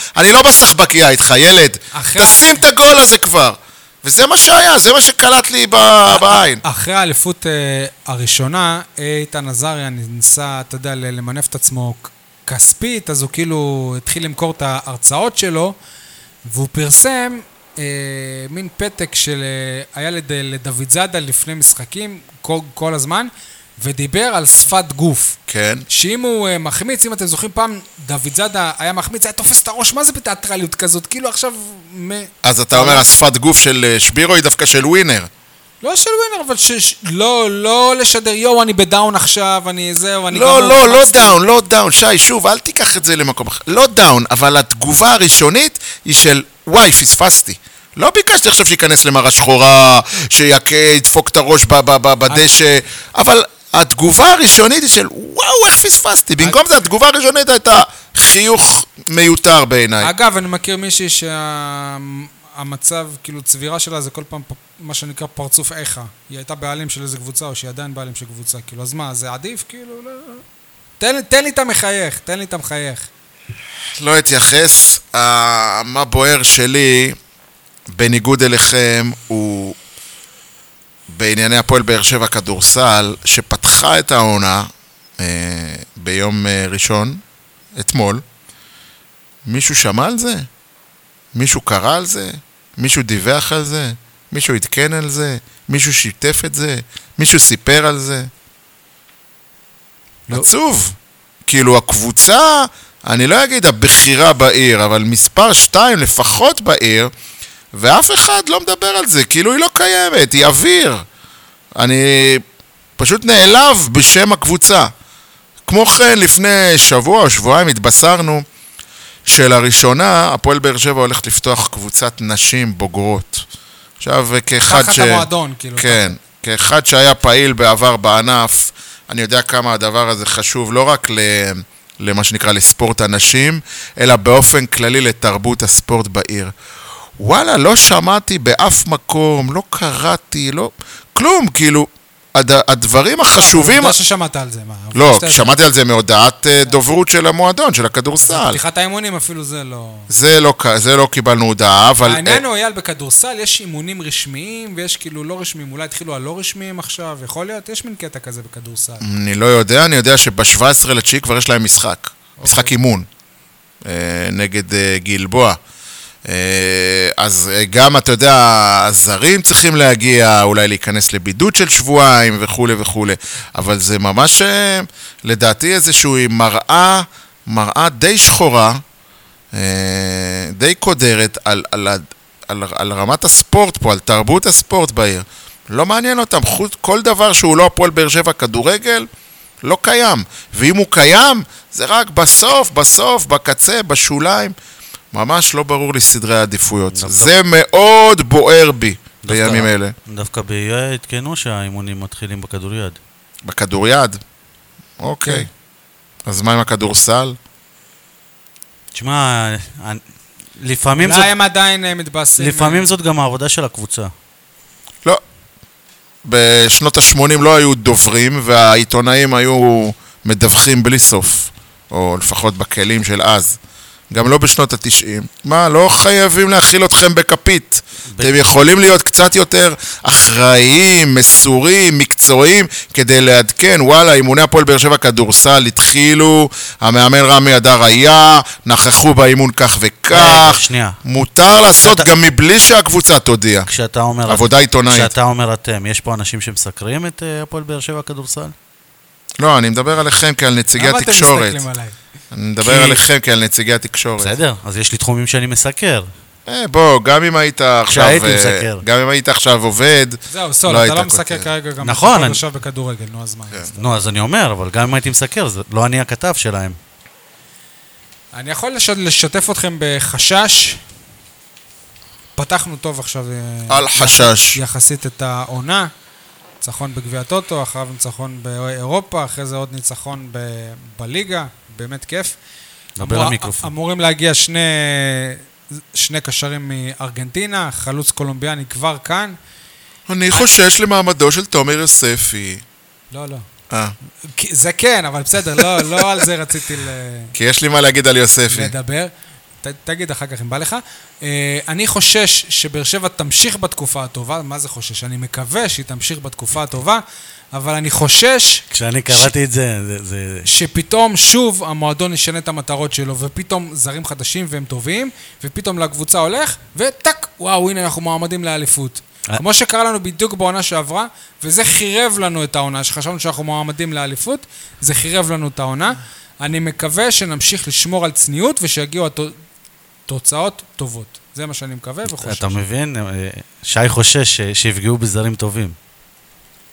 בסחבקיה איתך, ילד, תשים את הגול הזה כבר. וזה מה שהיה, זה מה שקלט לי בעין. אחרי האליפות הראשונה, איתן עזרי ניסה, אתה יודע, למנף את עצמו כספית, אז הוא כאילו התחיל למכור את ההרצאות שלו, והוא פרסם מין פתק שהיה לדוד זדה לפני משחקים, כל הזמן, ודיבר על שפת גוף. כן. שאם הוא מחמיץ, אם אתם זוכרים פעם, דוד זאדה היה מחמיץ, היה תופס את הראש, מה זה בתיאטרליות כזאת? כאילו עכשיו... אז אתה אומר, השפת גוף של שבירו היא דווקא של ווינר. לא של ווינר, אבל לא לשדר, יו, אני בדאון עכשיו, אני זהו, אני... לא דאון, לא דאון, שי, שוב, אל תיקח את זה למקום אחר. לא דאון, אבל התגובה הראשונית היא של, וואי, פספסתי. לא ביקשתי עכשיו שיכנס למראה שחורה, שידפוק את הראש בדשא, אבל... התגובה הראשונית היא של, וואו, איך פספסתי. במקום זה, התגובה הראשונית הייתה חיוך מיותר בעיניי. אגב, אני מכיר מישהי המצב, כאילו צבירה שלה זה כל פעם מה שנקרא פרצוף איכה. היא הייתה בעלים של איזה קבוצה, או שהיא עדיין בעלים של קבוצה, כאילו, אז מה, זה עדיף, כאילו, לא... תן לי את המחייך, תן לי את המחייך. לא אתייחס, מה בוער שלי, בניגוד אליכם, הוא בענייני הפועל באר שבע כדורסל, שפתחה את העונה ביום ראשון, אתמול. מישהו שמע על זה? מישהו קרא על זה? מישהו דיווח על זה? מישהו התקן על זה? מישהו שיתף את זה? מישהו סיפר על זה? לא. עצוב. כאילו הקבוצה, אני לא אגיד הבחירה בעיר, אבל מספר 2 לפחות בעיר, ואף אחד לא מדבר על זה, כאילו היא לא קיימת, היא אוויר. אני פשוט נעלב בשם הקבוצה. כמו כן, לפני שבוע או שבועיים התבשרנו, שלראשונה, הפועל באר שבע הולך לפתוח קבוצת נשים בוגרות. עכשיו, כאחד ש... המועדון, כאילו. כן, כאחד שהיה פעיל בעבר בענף, אני יודע כמה הדבר הזה חשוב, לא רק למה שנקרא לספורט הנשים, אלא באופן כללי לתרבות הספורט בעיר. וואלה, לא שמעתי באף מקום, לא קראתי, לא... כלום, כאילו, הדברים החשובים... אני יודע ששמעת על זה, מה? לא, שמעתי על זה מהודעת דוברות של המועדון, של הכדורסל. פתיחת האימונים אפילו זה לא... זה לא קיבלנו הודעה, אבל... העניינו, אייל, בכדורסל יש אימונים רשמיים, ויש כאילו לא רשמיים, אולי התחילו הלא רשמיים עכשיו, יכול להיות, יש מין קטע כזה בכדורסל. אני לא יודע, אני יודע שב-17.9 כבר יש להם משחק, משחק אימון, נגד גלבוע. אז גם, אתה יודע, הזרים צריכים להגיע, אולי להיכנס לבידוד של שבועיים וכו' וכו', אבל זה ממש, לדעתי, איזושהי מראה די שחורה, די קודרת על רמת הספורט פה, על תרבות הספורט בעיר. לא מעניין אותם, כל דבר שהוא לא הפועל באר שבע כדורגל, לא קיים. ואם הוא קיים, זה רק בסוף, בקצה, בשוליים, ממש לא ברור לי סדרי העדיפויות. זה מאוד בוער בי בימים אלה. דווקא באייה התקנו שהאימונים מתחילים בכדוריד. בכדוריד? אוקיי. אז מה עם הכדורסל? תשמע, לפעמים זאת... אולי הם עדיין מתבאסים. לפעמים זאת גם העבודה של הקבוצה. לא. בשנות ה-80 לא היו דוברים, והעיתונאים היו מדווחים בלי סוף. או לפחות בכלים של אז. גם לא בשנות ה-90. מה, לא חייבים להכיל אתכם בכפית. אתם יכולים להיות קצת יותר אחראיים, מסורים, מקצועיים, כדי לעדכן, וואלה, אימוני הפועל באר שבע כדורסל התחילו, המאמן רמי אדר היה, נכחו באימון כך וכך. שנייה. מותר לעשות גם מבלי שהקבוצה תודיע. כשאתה אומר... עבודה עיתונאית. כשאתה אומר אתם, יש פה אנשים שמסקרים את הפועל באר שבע כדורסל? לא, אני מדבר עליכם כעל נציגי התקשורת. אני מדבר עליכם כאל נציגי התקשורת. בסדר, אז יש לי תחומים שאני מסקר. בוא, גם אם היית עכשיו... כשהייתי מסקר. גם אם היית עכשיו עובד, לא היית כותב. זהו, סול, אתה לא מסקר כרגע גם... נכון. אתה יושב בכדורגל, נו, אז מה? נו, אז אני אומר, אבל גם אם הייתי מסקר, זה לא אני הכתב שלהם. אני יכול לשתף אתכם בחשש. פתחנו טוב עכשיו... על חשש. יחסית את העונה. ניצחון בגביע הטוטו, אחריו ניצחון באירופה, אחרי זה עוד ניצחון בליגה, באמת כיף. אמורים להגיע שני קשרים מארגנטינה, חלוץ קולומביאני כבר כאן. אני חושש למעמדו של תומר יוספי. לא. זה כן, אבל בסדר, לא על זה רציתי כי יש לי מה להגיד על יוספי. לדבר. תגיד אחר כך אם בא לך. אני חושש שבאר שבע תמשיך בתקופה הטובה. מה זה חושש? אני מקווה שהיא תמשיך בתקופה הטובה, אבל אני חושש... כשאני קראתי את זה... שפתאום שוב המועדון ישנה את המטרות שלו, ופתאום זרים חדשים והם טובים, ופתאום לקבוצה הולך, וטק, וואו, הנה אנחנו מועמדים לאליפות. כמו שקרה לנו בדיוק בעונה שעברה, וזה חירב לנו את העונה, שחשבנו שאנחנו מועמדים לאליפות, זה חירב לנו את העונה. אני מקווה שנמשיך לשמור על צניעות, ושיגיעו תוצאות טובות. זה מה שאני מקווה וחושש. אתה מבין? שי חושש שיפגעו בזרים טובים.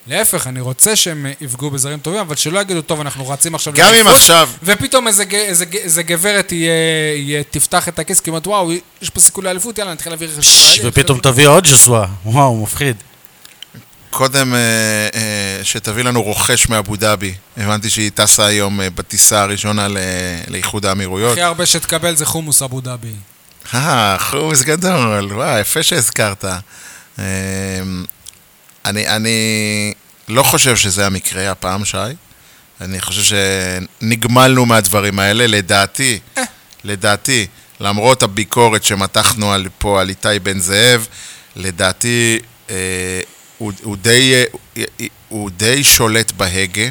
להפך, אני רוצה שהם יפגעו בזרים טובים, אבל שלא יגידו, טוב, אנחנו רצים עכשיו... גם אם עכשיו... ופתאום איזה גברת תפתח את הכיס, כמעט, וואו, יש פה סיכוי לאליפות, יאללה, נתחיל להביא רכב ישראלי. ופתאום תביא עוד ג'וסווה. וואו, מפחיד. קודם שתביא לנו רוכש מאבו דאבי, הבנתי שהיא טסה היום בטיסה הראשונה לאיחוד האמירויות. הכי הרבה שתקבל זה חומוס אבו דאבי. אחוז גדול, וואו, יפה שהזכרת. אני לא חושב שזה המקרה הפעם, שי. אני חושב שנגמלנו מהדברים האלה, לדעתי, למרות הביקורת שמתחנו פה על איתי בן זאב, לדעתי הוא די שולט בהגה,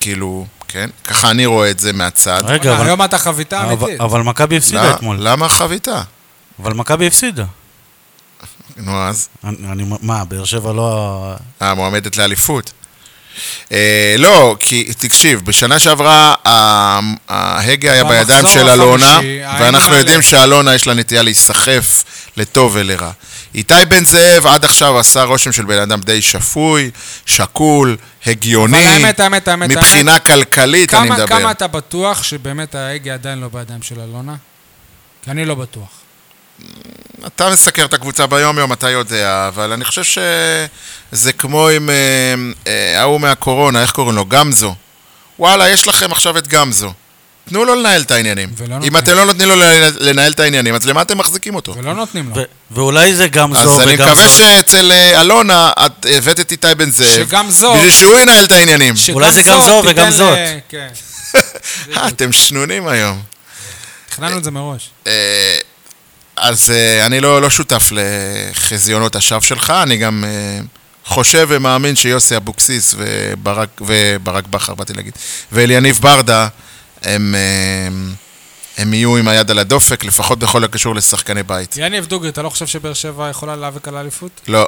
כאילו, כן? ככה אני רואה את זה מהצד. רגע, היום אתה חביתה אמיתית. אבל מכבי הפסידה אתמול. למה חביתה? אבל מכבי הפסידה. נו אז? מה, באר שבע לא... מועמדת לאליפות. לא, כי תקשיב, בשנה שעברה ההגה היה בידיים של אלונה, ואנחנו יודעים שאלונה יש לה נטייה להיסחף לטוב ולרע. איתי בן זאב עד עכשיו עשה רושם של בן אדם די שפוי, שקול, הגיוני, מבחינה כלכלית אני מדבר. כמה אתה בטוח שבאמת ההגה עדיין לא בידיים של אלונה? כי אני לא בטוח. אתה מסקר את הקבוצה ביום יום, אתה יודע, אבל אני חושב שזה כמו עם ההוא מהקורונה, איך קוראים לו? גמזו. וואלה, יש לכם עכשיו את גמזו. תנו לו לנהל את העניינים. אם אתם לא נותנים לו לנהל את העניינים, אז למה אתם מחזיקים אותו? ולא נותנים לו. ואולי זה גמזו וגם זו. אז אני מקווה שאצל אלונה, את הבאת את איתי בן זאב, בשביל שהוא ינהל את העניינים. אולי זה גם זו וגם זאת. אתם שנונים היום. הכנענו את זה מראש. אז אני לא שותף לחזיונות השווא שלך, אני גם חושב ומאמין שיוסי אבוקסיס וברק בחר, באתי להגיד, ואליניב ברדה, הם יהיו עם היד על הדופק, לפחות בכל הקשור לשחקני בית. יניב דוגרי, אתה לא חושב שבאר שבע יכולה להיאבק על האליפות? לא.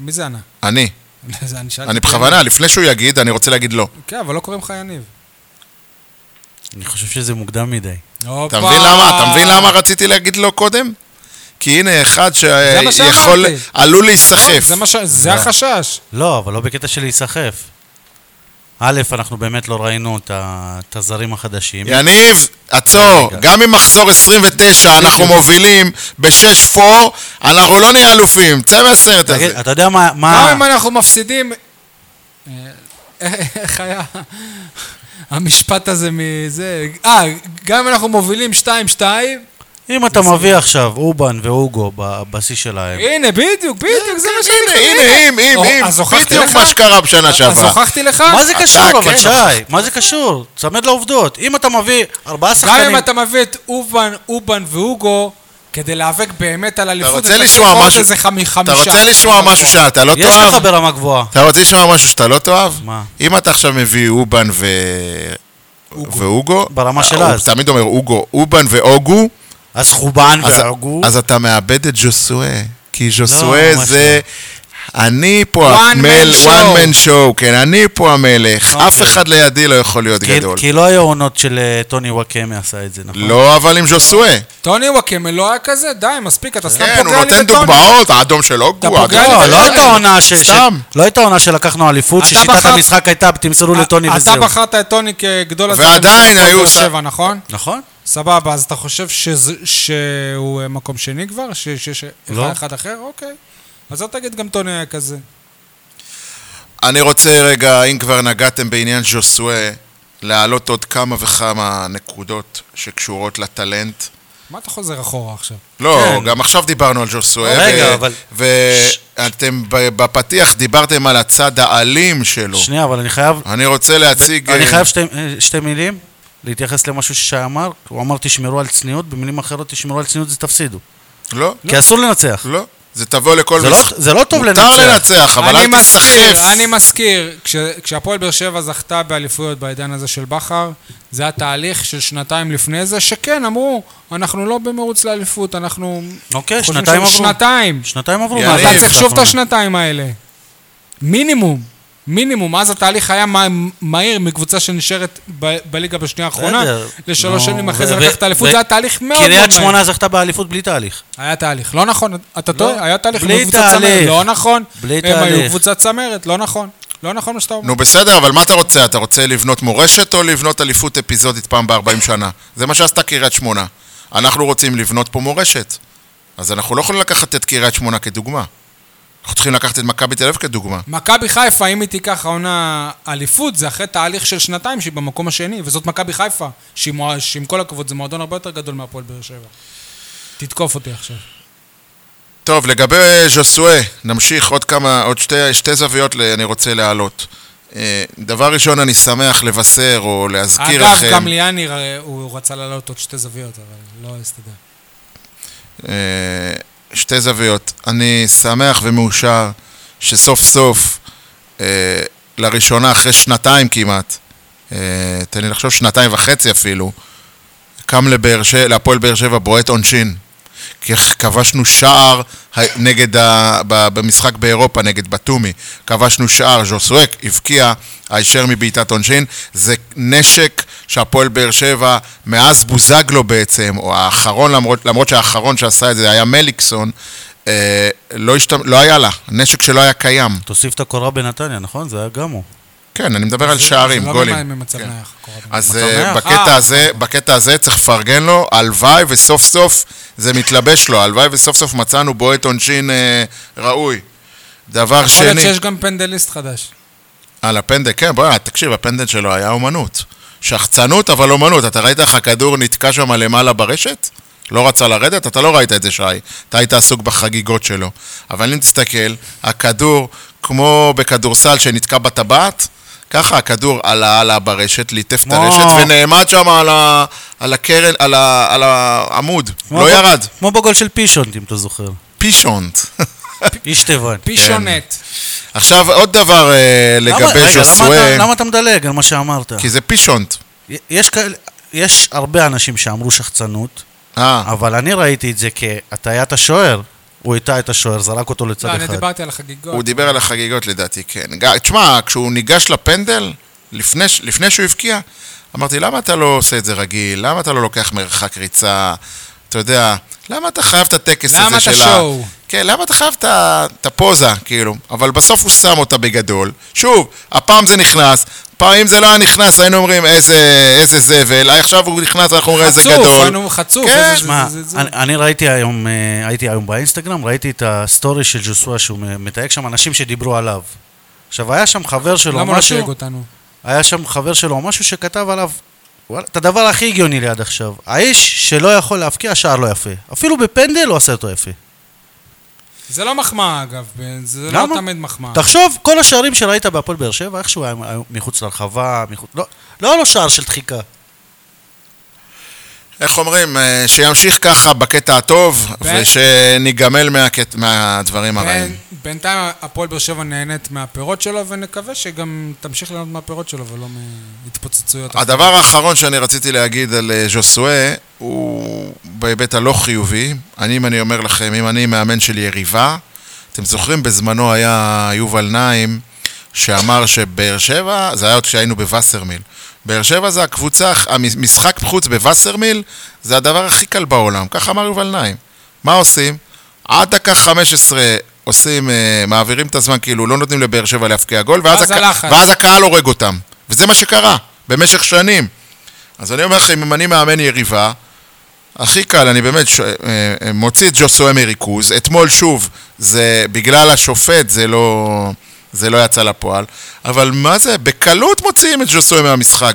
מי זה ענה? אני. אני בכוונה, לפני שהוא יגיד, אני רוצה להגיד לא. כן, אבל לא קוראים לך יניב. אני חושב שזה מוקדם מדי. אתה מבין למה? אתה מבין למה רציתי להגיד לו קודם? כי הנה אחד שיכול, עלול להיסחף. זה החשש. לא, אבל לא בקטע של להיסחף. א', אנחנו באמת לא ראינו את הזרים החדשים. יניב, עצור, גם עם מחזור 29 אנחנו מובילים ב-6-4, אנחנו לא נהיה אלופים, צא מהסרט הזה. אתה יודע מה... גם אם אנחנו מפסידים... איך היה... המשפט הזה מזה... גם אם אנחנו מובילים 2-2... אם אתה מביא עכשיו אובן ואוגו בבסיס שלהם... הנה, בדיוק, זה מה שאני קוראים. הנה, בדיוק מה שקרה בשנה שעברה. אז הוכחתי לך? מה זה קשור, אבל שי? מה זה קשור? צמד לעובדות. אם אתה מביא 4 שחקנים... גם אם אתה מביא את אובן ואוגו... כדי להיאבק באמת על אליפות, אתה רוצה לשמוע משהו שאתה לא תאהב? יש לך ברמה גבוהה. אתה רוצה לשמוע משהו שאתה לא תאהב? מה? אם אתה עכשיו מביא אובן ואוגו, ברמה שלה, הוא תמיד אומר אוגו, אובן ואוגו, אז חובן ואוגו, אז אתה מאבד את ז'וסואה, כי ז'וסואה זה... אני פה המלך, one man show, כן, אני פה המלך, אף אחד לידי לא יכול להיות גדול. כי לא היו עונות של טוני וואקמה עשה את זה, נכון? לא, אבל עם ז'וסואה. טוני וואקמה לא היה כזה, די, מספיק, אתה סתם פוגע לי לטוני. כן, הוא נותן דוגמאות, האדום של אוגו. לא הייתה עונה שלקחנו אליפות, ששיטת המשחק הייתה, תמסרו לטוני וזהו. אתה בחרת את טוני כגדול הזמן. ועדיין היו... נכון? נכון. סבבה, אז אתה חושב שהוא מקום שני כבר? שיש אחד אחר? אוקיי. אז אתה תגיד גם טוני היה כזה. אני רוצה רגע, אם כבר נגעתם בעניין ז'וסואה, להעלות עוד כמה וכמה נקודות שקשורות לטלנט. מה אתה חוזר אחורה עכשיו? לא, גם עכשיו דיברנו על ז'וסואה. רגע, אבל... ואתם בפתיח דיברתם על הצד האלים שלו. שנייה, אבל אני חייב... אני רוצה להציג... אני חייב שתי מילים להתייחס למשהו שאמר. הוא אמר תשמרו על צניעות, במילים אחרות תשמרו על צניעות זה תפסידו. לא. כי אסור לנצח. לא. זה תבוא לכל... זה לא טוב לנצח. מותר לנצח, אבל אל תסחף. אני מזכיר, כשהפועל באר שבע זכתה באליפויות בעידן הזה של בכר, זה היה תהליך של שנתיים לפני זה, שכן, אמרו, אנחנו לא במרוץ לאליפות, אנחנו... אוקיי, שנתיים עברו. שנתיים עברו. אתה צריך שוב את השנתיים האלה. מינימום. אז התהליך היה מהיר מקבוצה שנשארת בליגה בשנייה האחרונה, לשלוש שנים אחרי זה לקחת האליפות, זה היה תהליך מאוד מהיר. קריית שמונה זכתה באליפות בלי תהליך. היה תהליך, לא נכון, אתה טועה, היה תהליך בקבוצה צמרת, לא נכון, הם היו קבוצה צמרת, לא נכון מה שאתה אומר. נו בסדר, אבל מה אתה רוצה? אתה רוצה לבנות מורשת או לבנות אליפות אפיזודית פעם ב-40 שנה? זה מה שעשתה קריית שמונה. אנחנו רוצים לבנות פה מורשת, אז אנחנו לא יכולים לקחת את קריית שמונה כדוגמה. אנחנו צריכים לקחת את מכבי תל אביב כדוגמה. מכבי חיפה, אם היא תיקח עונה אליפות, זה אחרי תהליך של שנתיים שהיא במקום השני, וזאת מכבי חיפה, שעם כל הכבוד זה מועדון הרבה יותר גדול מהפועל באר שבע. תתקוף אותי עכשיו. טוב, לגבי ז'וסואה, נמשיך עוד כמה, עוד שתי זוויות אני רוצה להעלות. דבר ראשון, אני שמח לבשר או להזכיר לכם. אגב, גם ליאני הוא רצה להעלות עוד שתי זוויות, אבל לא הסתדר. שתי זוויות. אני שמח ומאושר שסוף סוף, לראשונה אחרי שנתיים כמעט, תן לי לחשוב שנתיים וחצי אפילו, קם להפועל באר שבע בועט עונשין. כבשנו שער נגד במשחק באירופה נגד בתומי, כבשנו שער, ז'וסואה הבקיע הישר מבעיטת עונשין. זה נשק שהפועל באר שבע מאז בוזגלו בעצם, או האחרון, למרות שהאחרון שעשה את זה היה מליקסון, לא היה לה, נשק שלא היה קיים. תוסיף את הקורה בנתניה, נכון? זה היה גם הוא. כן, אני מדבר על שערים, גולים. אז בקטע הזה צריך לפרגן לו, הלוואי וסוף סוף זה מתלבש לו, הלוואי וסוף סוף מצאנו בועט עונשין ראוי. דבר שני... יכול להיות שיש גם פנדליסט חדש. על הפנדל, כן, בוא, תקשיב, הפנדל שלו היה אומנות. שחצנות, אבל אומנות. אתה ראית איך הכדור נתקע שם למעלה ברשת? לא רצה לרדת? אתה לא ראית את זה, שי. אתה היית עסוק בחגיגות שלו. אבל אם תסתכל, הכדור, כמו בכדורסל שנתקע בטבעת, ככה הכדור עלה ברשת, ליטף את הרשת, ונעמד שם על הקרן, על העמוד, לא ירד. כמו בגול של פישונט, אם אתה זוכר. פישונט. איש תיבן. פישונט. עכשיו, עוד דבר לגבי ז'וסואה. למה אתה מדלג על מה שאמרת? כי זה פישונט. יש הרבה אנשים שאמרו שחצנות, אבל אני ראיתי את זה כהטיית השוער. הוא איתה את השוער, זרק אותו לצד אחד. לא, אני דיברתי על החגיגות. הוא דיבר על החגיגות לדעתי, כן. תשמע, כשהוא ניגש לפנדל, לפני שהוא הבקיע, אמרתי, למה אתה לא עושה את זה רגיל? למה אתה לא לוקח מרחק ריצה? אתה יודע, למה אתה חייב את הטקס הזה שלה? למה אתה שואו? כן, למה אתה חייב את הפוזה, כאילו? אבל בסוף הוא שם אותה בגדול. שוב, הפעם זה נכנס, פעם אם זה לא היה נכנס, היינו אומרים איזה זבל, עכשיו הוא נכנס, אנחנו אומרים איזה גדול. חצוף, הייתי היום באינסטגרם, ראיתי את הסטורי של ז'וסואה, שהוא מתייג שם אנשים שדיברו עליו. עכשיו, היה שם חבר שלו משהו, שכתב עליו, את הדבר הכי הגיוני ליד עכשיו, האיש שלא יכול להפקיע, השער לא יפה. אפילו בפנדל הוא עשה אותו יפה. זה לא מחמאה, אגב, זה לא תמיד מחמאה. תחשוב, כל השערים שראית בהפועל באר שבע, איכשהו היה מחוץ לרחבה, לא היה לו שער של דחיקה. איך אומרים, שימשיך ככה בקטע הטוב, ושניגמל מהדברים הרעים. בינתיים הפועל באר שבע נהנית מהפירות שלו, ונקווה שגם תמשיך ליהנות מהפירות שלו, ולא מהתפוצצויות. הדבר האחרון שאני רציתי להגיד על ז'וסואה, הוא בהיבט הלא חיובי. אני אומר לכם, אם אני מאמן של יריבה, אתם זוכרים בזמנו היה יובל נעים, שאמר שבאר שבע, זה היה עוד כשהיינו בווסרמיל, באר שבע זה הקבוצה, המשחק חוץ בווסרמיל, זה הדבר הכי קל בעולם, כך אמר יובל נעים. מה עושים? עד דקה 15 עושים, מעבירים את הזמן, כאילו לא נותנים לבאר שבע להפקיע גול, ואז הקהל הורג אותם. וזה מה שקרה, במשך שנים. אז אני אומר לכם, אם אני מאמן יריבה, הכי קל, אני באמת מוציא את ז'וסואה מריכוז, אתמול שוב, זה בגלל השופט, זה לא יצא לפועל, אבל מה זה? בקלות מוציאים את ז'וסואה מהמשחק,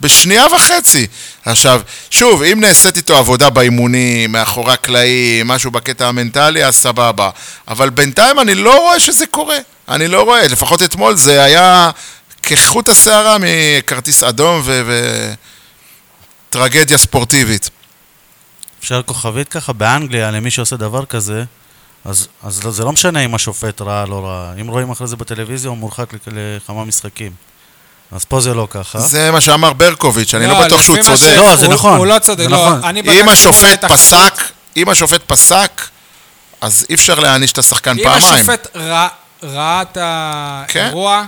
בשנייה וחצי. עכשיו, שוב, אם נעשית איתו עבודה באימונים, מאחורי הקלעים, משהו בקטע המנטלי, אז סבבה. אבל בינתיים אני לא רואה שזה קורה. אני לא רואה, לפחות אתמול זה היה כחוט השערה מכרטיס אדום וטרגדיה ספורטיבית. אפשר כוכבית ככה באנגליה, למי שעושה דבר כזה, אז זה לא משנה אם השופט ראה או לא ראה. אם רואים אחרי זה בטלוויזיה, הוא מורחק לכמה משחקים. אז פה זה לא ככה. זה מה שאמר ברקוביץ', אני לא בטוח שהוא צודק. לא, זה נכון. הוא לא צודק, לא. אם השופט פסק, אז אי אפשר להעניש את השחקן פעמיים. אם השופט ראה את האירוע,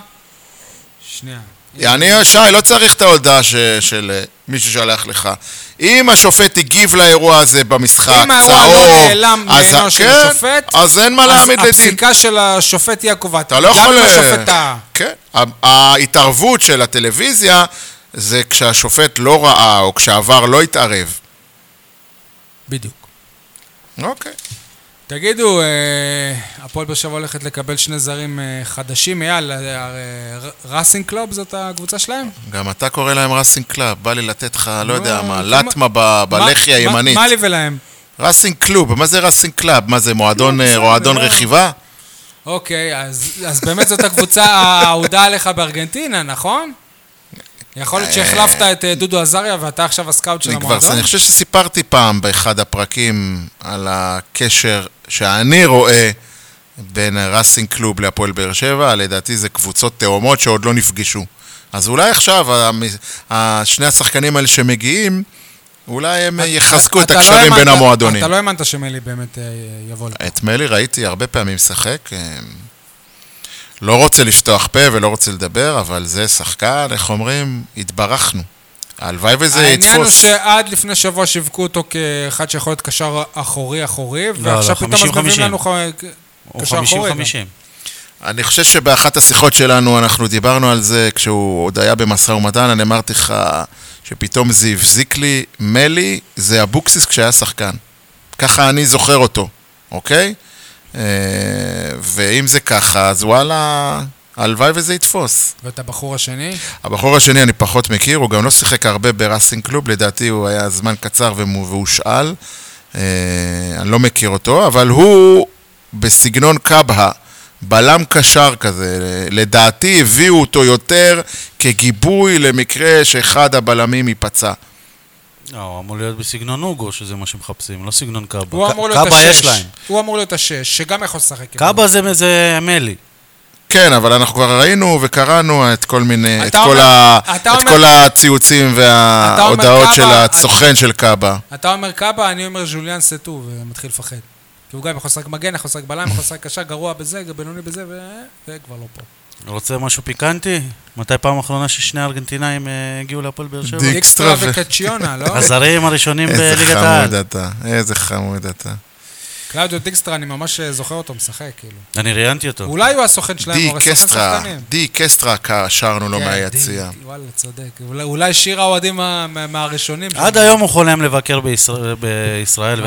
שנייה. אני, שי, לא צריך את ההודעה של מישהו שלח לך. אם השופט הגיב לאירוע הזה במשחק, אם האירוע לא נעלם מעינו של השופט, אז אין מה להעמיד לדין. הפסיקה של השופט היא הקובעת. אתה לא יכול... כן. ההתערבות של הטלוויזיה זה כשהשופט לא ראה או כשהעבר לא התערב. בדיוק. אוקיי. תגידו, הפועל באר שבע הולכת לקבל שני זרים חדשים, יאל, רסינג קלאב זאת הקבוצה שלהם? גם אתה קורא להם רסינג קלאב, בא לי לתת לך, לא יודע מה, לטמה בלחי הימנית. מה לי ולהם? רסינג קלוב, מה זה רסינג קלאב? מה זה, מועדון רכיבה? אוקיי, אז באמת זאת הקבוצה העודה עליך בארגנטינה, נכון? יכול להיות שהחלפת את דודו עזריה ואתה עכשיו הסקאוט של המועדון? אני חושב שסיפרתי פעם באחד הפרקים על הקשר שאני רואה בין רסינג קלוב להפועל באר שבע, לדעתי זה קבוצות תאומות שעוד לא נפגשו. אז אולי עכשיו שני השחקנים האלה שמגיעים, אולי הם יחזקו את הקשרים בין המועדונים. אתה לא האמנת שמלי באמת יבוא לפה. את מלי ראיתי הרבה פעמים שחק, לא רוצה לפתוח פה ולא רוצה לדבר, אבל זה שחקן, איך אומרים, התברכנו. הלוואי וזה יתפוס. העניין הוא שעד לפני שבוע שיווקו אותו כאחד שיכול להיות קשר אחורי, ועכשיו פתאום מזמבים לנו קשר אחורי. אני חושב שבאחת השיחות שלנו אנחנו דיברנו על זה, כשהוא עוד היה במשא ומתן, אני אמרתי לך שפתאום זה הבזיק לי, מלי זה אבוקסיס כשהיה שחקן. ככה אני זוכר אותו, אוקיי? ואם זה ככה, אז וואלה, הלוואי וזה יתפוס. ואת הבחור השני? הבחור השני אני פחות מכיר, הוא גם לא שיחק הרבה ברסינג קלוב, לדעתי הוא היה זמן קצר והוא שאל, אני לא מכיר אותו, אבל הוא בסגנון קבהה, בלם קשר כזה, לדעתי הביאו אותו יותר כגיבוי למקרה שאחד הבלמים ייפצע. הוא אמור להיות בסגנון אוגו, שזה מה שמחפשים, לא סגנון קאבה. הוא אמור להיות השש, שגם יכול לשחק. קאבה זה מלי. כן, אבל אנחנו כבר ראינו וקראנו את כל הציוצים וההודעות של הצוחן של קאבה. אתה אומר קאבה, אני אומר ז'וליאן סטו ומתחיל לפחד. כי הוא גם יכול לשחק מגן, יכול לשחק בלם, יכול לשחק קשה, גרוע בזה, בינוני בזה, וכבר לא פה. רוצה משהו פיקנטי? מתי פעם אחרונה ששני ארגנטינאים הגיעו להפועל באר שבע? דיקסטרה וקצ'יונה, לא? הזרים הראשונים בליגת העל. איזה חמוד אתה. קלאודיו דיקסטרה, אני ממש זוכר אותו משחק, כאילו. אני ראיינתי אותו. אולי הוא הסוכן שלהם, הוא הסוכן שחקנים. דיקסטרה שרנו לו מהיציאה. וואלה, צודק. אולי שיר האוהדים מהראשונים. עד היום הוא חולם לבקר בישראל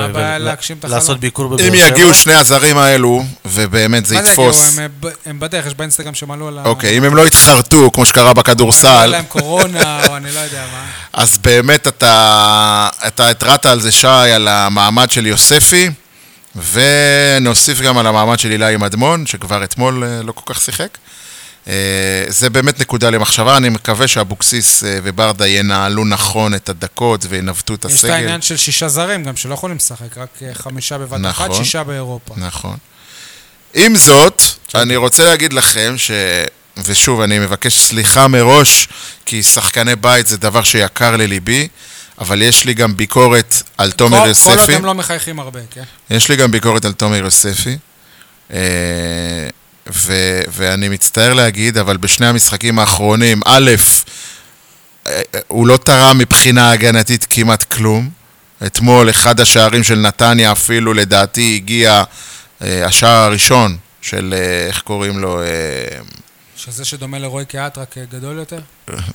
ולעשות ביקור בבאר שבע. אם יגיעו שני הזרים האלו, ובאמת זה יתפוס. הם בדרך, יש באינסטגרם שמלו על... אוקיי, אם הם לא יתחרטו, כמו שקרה בכדורסל. אולי הם קורונה, או אני לא יודע מה. אז באמת אתה התרעת על זה שי, על המעמד של יוספי. ונוסיף גם על המעמד של אלאי מדמון, שכבר אתמול לא כל כך שיחק. זה באמת נקודה למחשבה, אני מקווה שאבוקסיס וברדה ינהלו נכון את הדקות וינווטו את הסגל. יש את העניין של 6 זרים גם, שלא יכולים לשחק, רק 5 בבת נכון, אחת, 6 באירופה. נכון. עם זאת, אני רוצה להגיד לכם ש... ושוב, אני מבקש סליחה מראש, כי שחקני בית זה דבר שיקר לליבי, אבל יש לי גם ביקורת על תומר יוספי. כל עוד הם לא מחייכים הרבה, כן? יש לי גם ביקורת על תומר יוספי, ואני מצטער להגיד, אבל בשני המשחקים האחרונים, א', הוא לא תרם מבחינה הגנתית כמעט כלום, אתמול אחד השערים של נתניה אפילו לדעתי הגיע השער הראשון של, איך קוראים לו... שזה שדומה לרוי קהת, רק גדול יותר?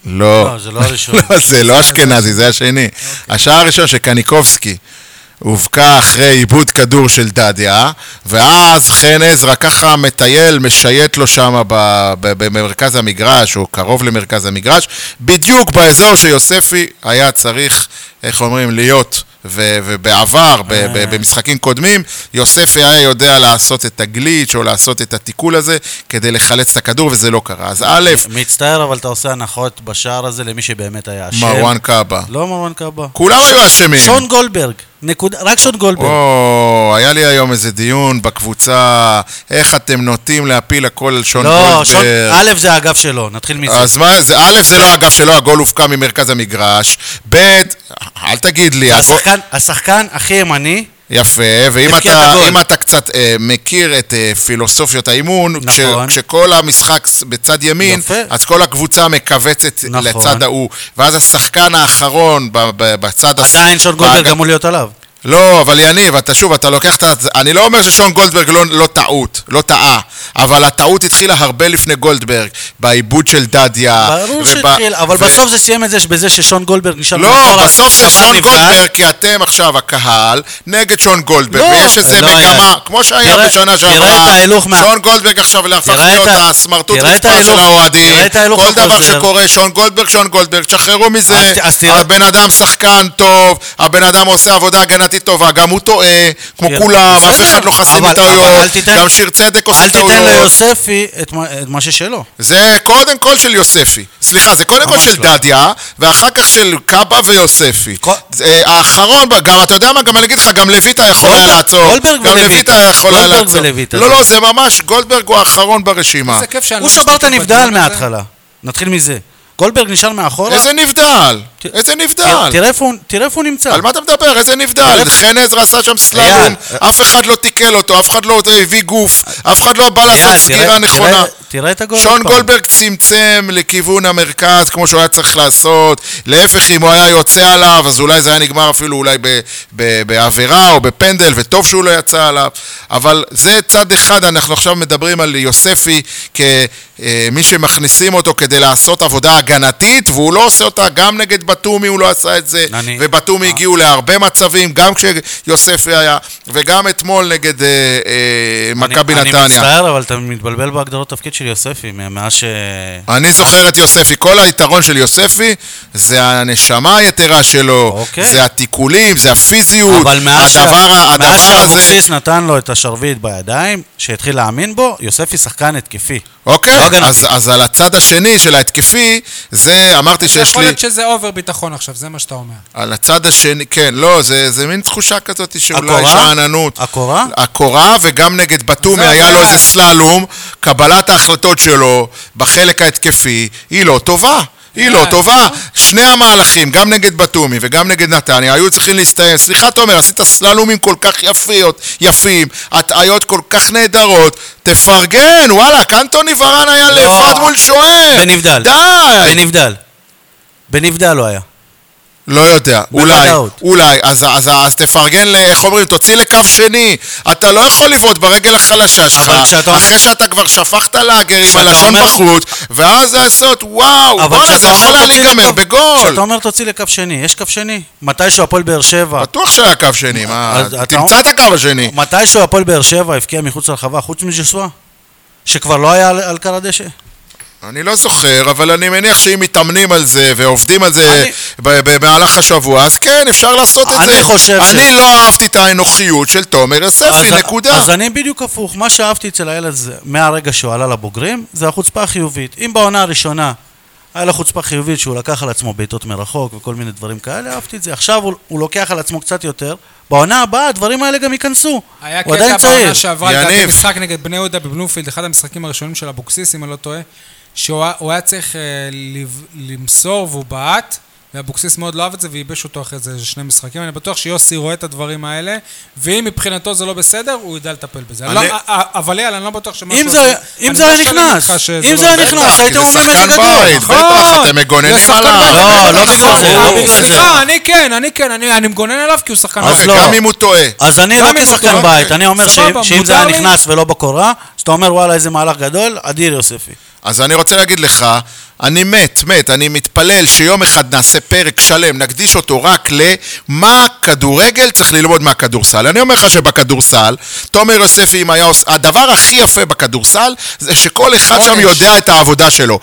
לא, זה לא הראשון. לא, זה לא אשכנזי, זה השני. השער הראשון שקניקובסקי הובקע אחרי עיבוד כדור של דדיה, ואז חן עזרא ככה מטייל, משייט לו שם במרכז המגרש, או קרוב למרכז המגרש, בדיוק באזור שיוספי היה צריך, איך אומרים, להיות, ובעבר, במשחקים קודמים, יוספי היה יודע לעשות את הגליץ' או לעשות את התיקול הזה, כדי לחלץ את הכדור, וזה לא קרה. אז א', מצטער, אבל אתה עושה הנחות בשער הזה למי שבאמת היה אשם. מרואן קאבה. לא מרואן קאבה. כולם היו אשמים. שון גולדברג. רק שון גולדברג. היה לי היום איזה דיון בקבוצה, איך אתם נוטים להפיל הכל על שון גולדברג. א', זה האגף שלו, נתחיל מזה. אז מה, א', זה לא האגף שלו, הגול הופקע ממרכז המגרש. ב', אל תגיד לי, השחקן הכי ימני. יפה, ואם אתה קצת מכיר את פילוסופיות האימון, כשכל המשחק בצד ימין, אז כל הקבוצה מקבצת לצד ההוא, ואז השחקן האחרון בצד... עדיין שון גולדברג אמור להיות עליו. לא, אבל יניב, אתה שוב, אתה לוקח את... אני לא אומר ששון גולדברג לא טעה, אבל הטעות התחילה הרבה לפני גולדברג, בעיבוד של דדיה. ברור שהתחיל, אבל בסוף זה סיים את זה בזה ששון גולדברג נשאר... לא, בסוף זה שון גולדברג, כי אתם עכשיו הקהל נגד שון גולדברג, ויש איזה מגמה, כמו שהיה בשנה שעברה, שון גולדברג עכשיו להפך להיות הסמרטוט מספר של האוהדים, כל דבר שקורה, שון גולדברג, שחררו מזה, הבן אדם שחקן טוב, הבן אדם עושה עבודה הגנתית היא טובה, גם הוא טועה, כמו כולם, אף אחד לא חסין את היום, גם שיר צדק עושה טעויות. אל תיתן ליוספי את מה ששלו. זה קודם כל של יוספי. סליחה, זה קודם כל של דדיה, ואחר כך של קאבה ויוספי. האחרון, גם, אתה יודע מה, גם אני אגיד לך, גם לויטה יכול היה לעצור. גם לויטה יכול היה לעצור. לא, לא, זה ממש, גולדברג הוא האחרון ברשימה. הוא שבר את הנבדל מההתחלה. נתחיל מזה. גולדברג נשאר מאחורה? איזה נבדל! איזה נבדל! תראה איפה הוא נמצא. על מה אתה מדבר? איזה נבדל! חן עזרא עשה שם סלאלום, אף אחד לא תיקל אותו, אף אחד לא הביא גוף, אף אחד לא בא לעשות סגירה נכונה. תראה את הגול. שון גולדברג צמצם לכיוון המרכז, כמו שהוא היה צריך לעשות. להפך, אם הוא היה יוצא עליו, אז אולי זה היה נגמר אפילו אולי בעבירה או בפנדל, וטוב שהוא לא יצא עליו. אבל זה צד אחד, אנחנו עכשיו מדברים על יוספי כמי שמכניסים אותו כדי לעשות עבודה הגנתית, והוא לא עושה אותה, גם נגד בתומי הוא לא עשה את זה, ובתומי הגיעו להרבה מצבים, גם כשיוספי היה, וגם אתמול נגד מכבי נתניה. אני מצטער, אבל אתה מתבלבל בהגדרות תפקיד של יוספי, מאז ש... אני זוכר את יוספי, כל היתרון של יוספי, זה הנשמה היתרה שלו, זה התיקולים, זה הפיזיות, אבל מאז שאבוקסיס נתן לו את השרביט בידיים, שהתחיל להאמין בו, יוספי שחקן התקפי. אוקיי, אז על הצד השני של ההתקפי, זה אמרתי שיש לי... יכול להיות שזה אובר ביטחון עכשיו, זה מה שאתה אומר. על הצד השני, כן, לא, זה מין תחושה כזאת שאולי שעננות. הקורה? הקורה, וגם נגד בתומי היה לו איזה סללום, קבלת ההחלטות שלו בחלק ההתקפי, היא לא טובה. היא לא טובה. שני המהלכים, גם נגד בתומי וגם נגד נתניה, היו צריכים להסתיים. סליחה, תומר, עשית סללומים כל כך יפים, הטעיות כל כך נהדרות, תפרגן, וואלה, אנטוני ורן היה לבד מול שוער. בנבדל. די. בנבדל לא היה. לא יודע, אולי, אז תפרגן, איך אומרים, תוציא לקו שני, אתה לא יכול לבעוט ברגל החלשה שלך, אחרי שאתה כבר שפכת לאגר עם הלשון בחוץ, ואז לעשות, וואו, בוא'נה, זה יכול היה להיגמר בגול. כשאתה אומר תוציא לקו שני, יש קו שני? מתישהו הפועל באר שבע. בטוח שהיה קו שני, תמצא את הקו השני. מתישהו הפועל באר שבע הפקיע מחוץ לרחבה, חוץ מג'סווה, שכבר לא היה על קר הדשא? אני לא זוכר, אבל אני מניח שאם מתאמנים על זה ועובדים על זה במהלך השבוע, אז כן, אפשר לעשות את זה. אני לא אהבתי את האנוכיות של תומר יוספי, נקודה. אז אני בדיוק הפוך, מה שאהבתי אצל הילד הזה מהרגע שהוא עלה לבוגרים, זה החוצפה החיובית. אם בעונה הראשונה היה לה חוצפה חיובית שהוא לקח על עצמו בעיטות מרחוק וכל מיני דברים כאלה, אהבתי את זה. עכשיו הוא לוקח על עצמו קצת יותר, בעונה הבאה הדברים האלה גם ייכנסו. היה קטע בעונה שעברה לדעתי משחק נגד בני יהודה בבלומפילד, אחד המשחקים הראשונים של אבוקסיס, אם אני לא טועה. שהוא היה צריך למסור והוא בעט, ואבוקסיס מאוד לא אוהב את זה, והיבש אותו אחרי זה שני משחקים. אני בטוח שיוסי רואה את הדברים האלה, ואם מבחינתו זה לא בסדר, הוא ידע לטפל בזה. אבל יאללה, אני לא בטוח שמה... אם זה היה נכנס, הייתם אומרים את זה גדול. בטח, אתם מגוננים עליו. לא, לא בגלל זה. סליחה, אני כן, אני מגונן עליו כי הוא שחקן בית. גם אם הוא טועה. אז אני רק כשחקן בית, אני אומר שאם זה היה נכנס ולא בקורה, שאתה אומר וואלה איזה מהלך גדול, אדיר יוספי. אז אני רוצה להגיד לך, אני מת, אני מתפלל שיום אחד נעשה פרק שלם, נקדיש אותו רק למה כדורגל צריך ללמוד מהכדורסל. אני אומר לך שבכדורסל, תומר יוספי, הדבר הכי יפה בכדורסל, זה שכל אחד שם יודע את העבודה שלו.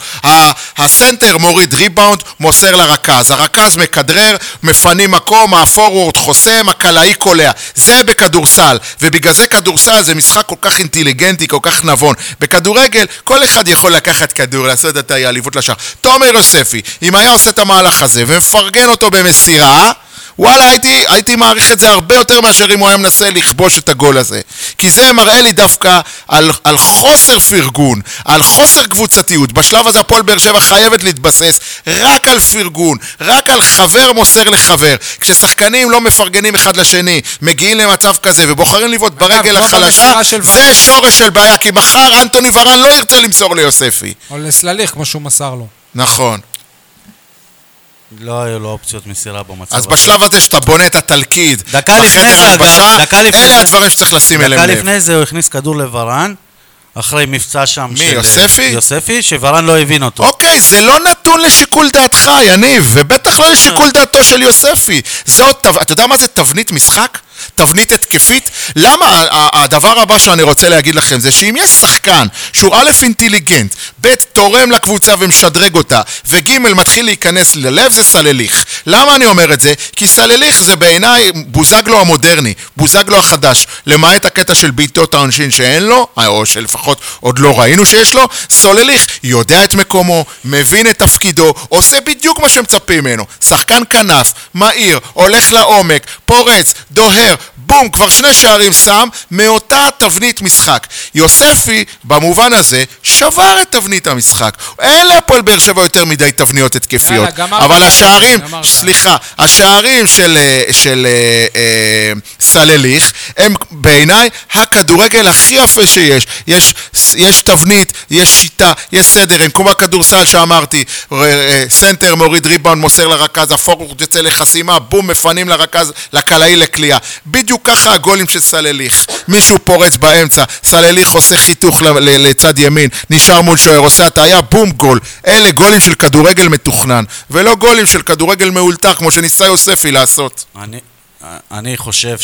הסנטר מוריד ריבאונד, מוסר לרכז, הרכז מקדרר, מפנים מקום, הפורוורד חוסם, הקלעי קולע. זה בכדורסל, ובגלל זה כדורסל זה משחק כל כך אינטליגנטי, כל כך נבון. בכדורגל, כל אחד יכול לקחת כדור, לעשות את העליבות לשער. תומר יוספי, אם היה עושה את המהלך הזה ומפרגן אותו במסירה, וואלה, הייתי מעריך את זה הרבה יותר מאשר אם הוא היה מנסה לכבוש את הגול הזה. כי זה מראה לי דווקא על חוסר פרגון, על חוסר קבוצתיות. בשלב הזה הפועל באר שבע חייבת להתבסס רק על פרגון, רק על חבר מוסר לחבר. כששחקנים לא מפרגנים אחד לשני, מגיעים למצב כזה ובוחרים לבעוט ברגל החלשה, זה שורש של בעיה, כי מחר אנטוני ורן לא ירצה למסור ליוספי. או לסלליך כמו שהוא מסר לו. נכון. לא היו לו אופציות מסירה במצב. אז בשלב הזה שאתה בונה את התלקיד, אלה הדברים שצריך לשים אליהם לב. דקה לפני זה הוא הכניס כדור לברן, אחרי מבצע שם של יוספי, שוורן לא הבין אותו. אוקיי, זה לא נתון לשיקול דעתך, יניב, ובטח לא לשיקול דעתו של יוספי. אתה יודע מה זה תבנית משחק? תבנית התקפית. למה? הדבר הבא שאני רוצה להגיד לכם זה שאם יש שחקן שהוא א' אינטליגנט, ב' תורם לקבוצה ומשדרג אותה, וג' מתחיל להיכנס ללב, זה סלליך. למה אני אומר את זה? כי סלליך זה בעיניי בוזגלו המודרני, בוזגלו החדש, למעט הקטע של ביתות העונשין שאין לו, או שלפחות עוד לא ראינו שיש לו. סלליך יודע את מקומו, מבין את תפקידו, עושה בדיוק מה שמצפים ממנו. שחקן כנף, מהיר, הולך לעומק, פורץ, דוהר, בום, כבר שני שערים שם, מאותה תבנית משחק. יוספי, במובן הזה, שבר את תבנית המשחק. אין להפועל באר שבע יותר מדי תבניות התקפיות. אבל השערים, סליחה, השערים של סלליך, הם בעיניי הכדורגל הכי יפה שיש. יש תבנית, יש שיטה, יש סדר, הם כמו הכדורסל שאמרתי, סנטר מוריד ריבאונד, מוסר לרכז, הפורוורד יוצא לחסימה, בום, מפנים לרכז, לקלעי לקליעה. בדיוק ככה הגולים של סלליך. מישהו פורץ באמצע, סלליך עושה חיתוך לצד ימין, נשאר מול שוער, עושה הטעיה, בום, גול. אלה גולים של כדורגל מתוכנן, ולא גולים של כדורגל מאולתר, כמו שניסה יוספי לעשות. אני חושב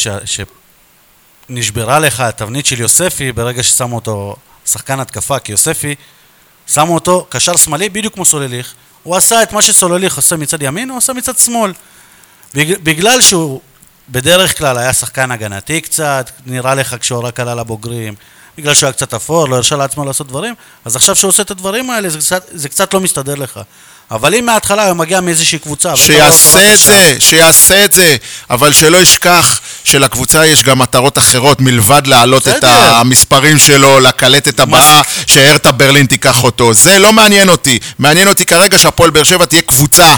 שנשברה לך התבנית של יוספי ברגע ששמו אותו שחקן התקפה, כי יוספי שמו אותו קשר שמאלי בדיוק כמו סלליך. הוא עשה את מה שסלליך עושה מצד ימין, הוא עושה מצד שמאל. בגלל שהוא בדרך כלל היה שחקן הגנתי קצת, נראה לך כשהוא רק עלה לבוגרים, בגלל שהוא היה קצת אפור, לא הרשה לעצמו לעשות דברים, אז עכשיו שהוא עושה את הדברים האלה, זה קצת לא מסתדר לך. אבל אם מההתחלה הוא מגיע מאיזושהי קבוצה... שיעשה את זה, אבל שלא ישכח שלקבוצה יש גם מטרות אחרות, מלבד להעלות את המספרים שלו, לקלטת הבאה, שהרטה ברלין תיקח אותו. זה לא מעניין אותי. מעניין אותי כרגע שהפועל באר שבע תהיה קבוצה.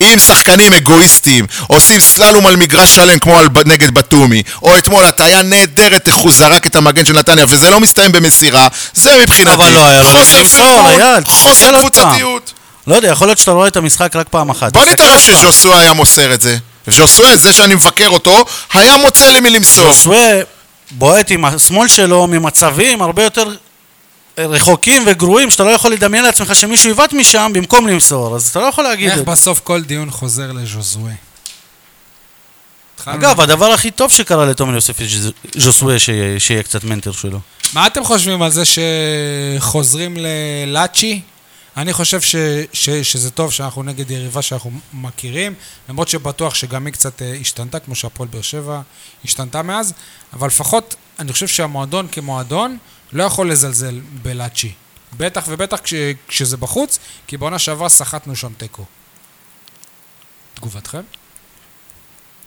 אם שחקנים אגואיסטים עושים סללום על מגרש שלם כמו נגד בתומי, או אתמול הטעיה נהדרת איך הוא זרק את המגן של נתניה וזה לא מסתיים במסירה, זה מבחינתי חוסר פרמון, חוסר קבוצתיות. לא יודע, יכול להיות שאתה רואה את המשחק רק פעם אחת. בוא נתערב שז'וסוי היה מוסר את זה. ז'וסוי, זה שאני מבקר אותו, היה מוצא לי מלמסור. ז'וסוי בועט עם השמאל שלו ממצבים הרבה יותר רחוקים וגרועים, שאתה לא יכול לדמיין לעצמך שמישהו יבט משם במקום למסור, אז אתה לא יכול להגיד... איך בסוף כל דיון חוזר לז'וסוי? אגב, הדבר הכי טוב שקרה לתומר יוספי ז'וסוי שיהיה קצת מנטר שלו. מה אתם חושבים על זה שחוזרים ללאצ'י? אני חושב שזה טוב שאנחנו נגד יריבה שאנחנו מכירים, למרות שבטוח שגם היא קצת השתנתה, כמו שהפועל באר שבע השתנתה מאז, אבל לפחות אני חושב שהמועדון כמועדון לא יכול לזלזל בלאצ'י. בטח ובטח כשזה בחוץ, כי בעונה שעברה שחטנו שם תיקו. תגובתכם?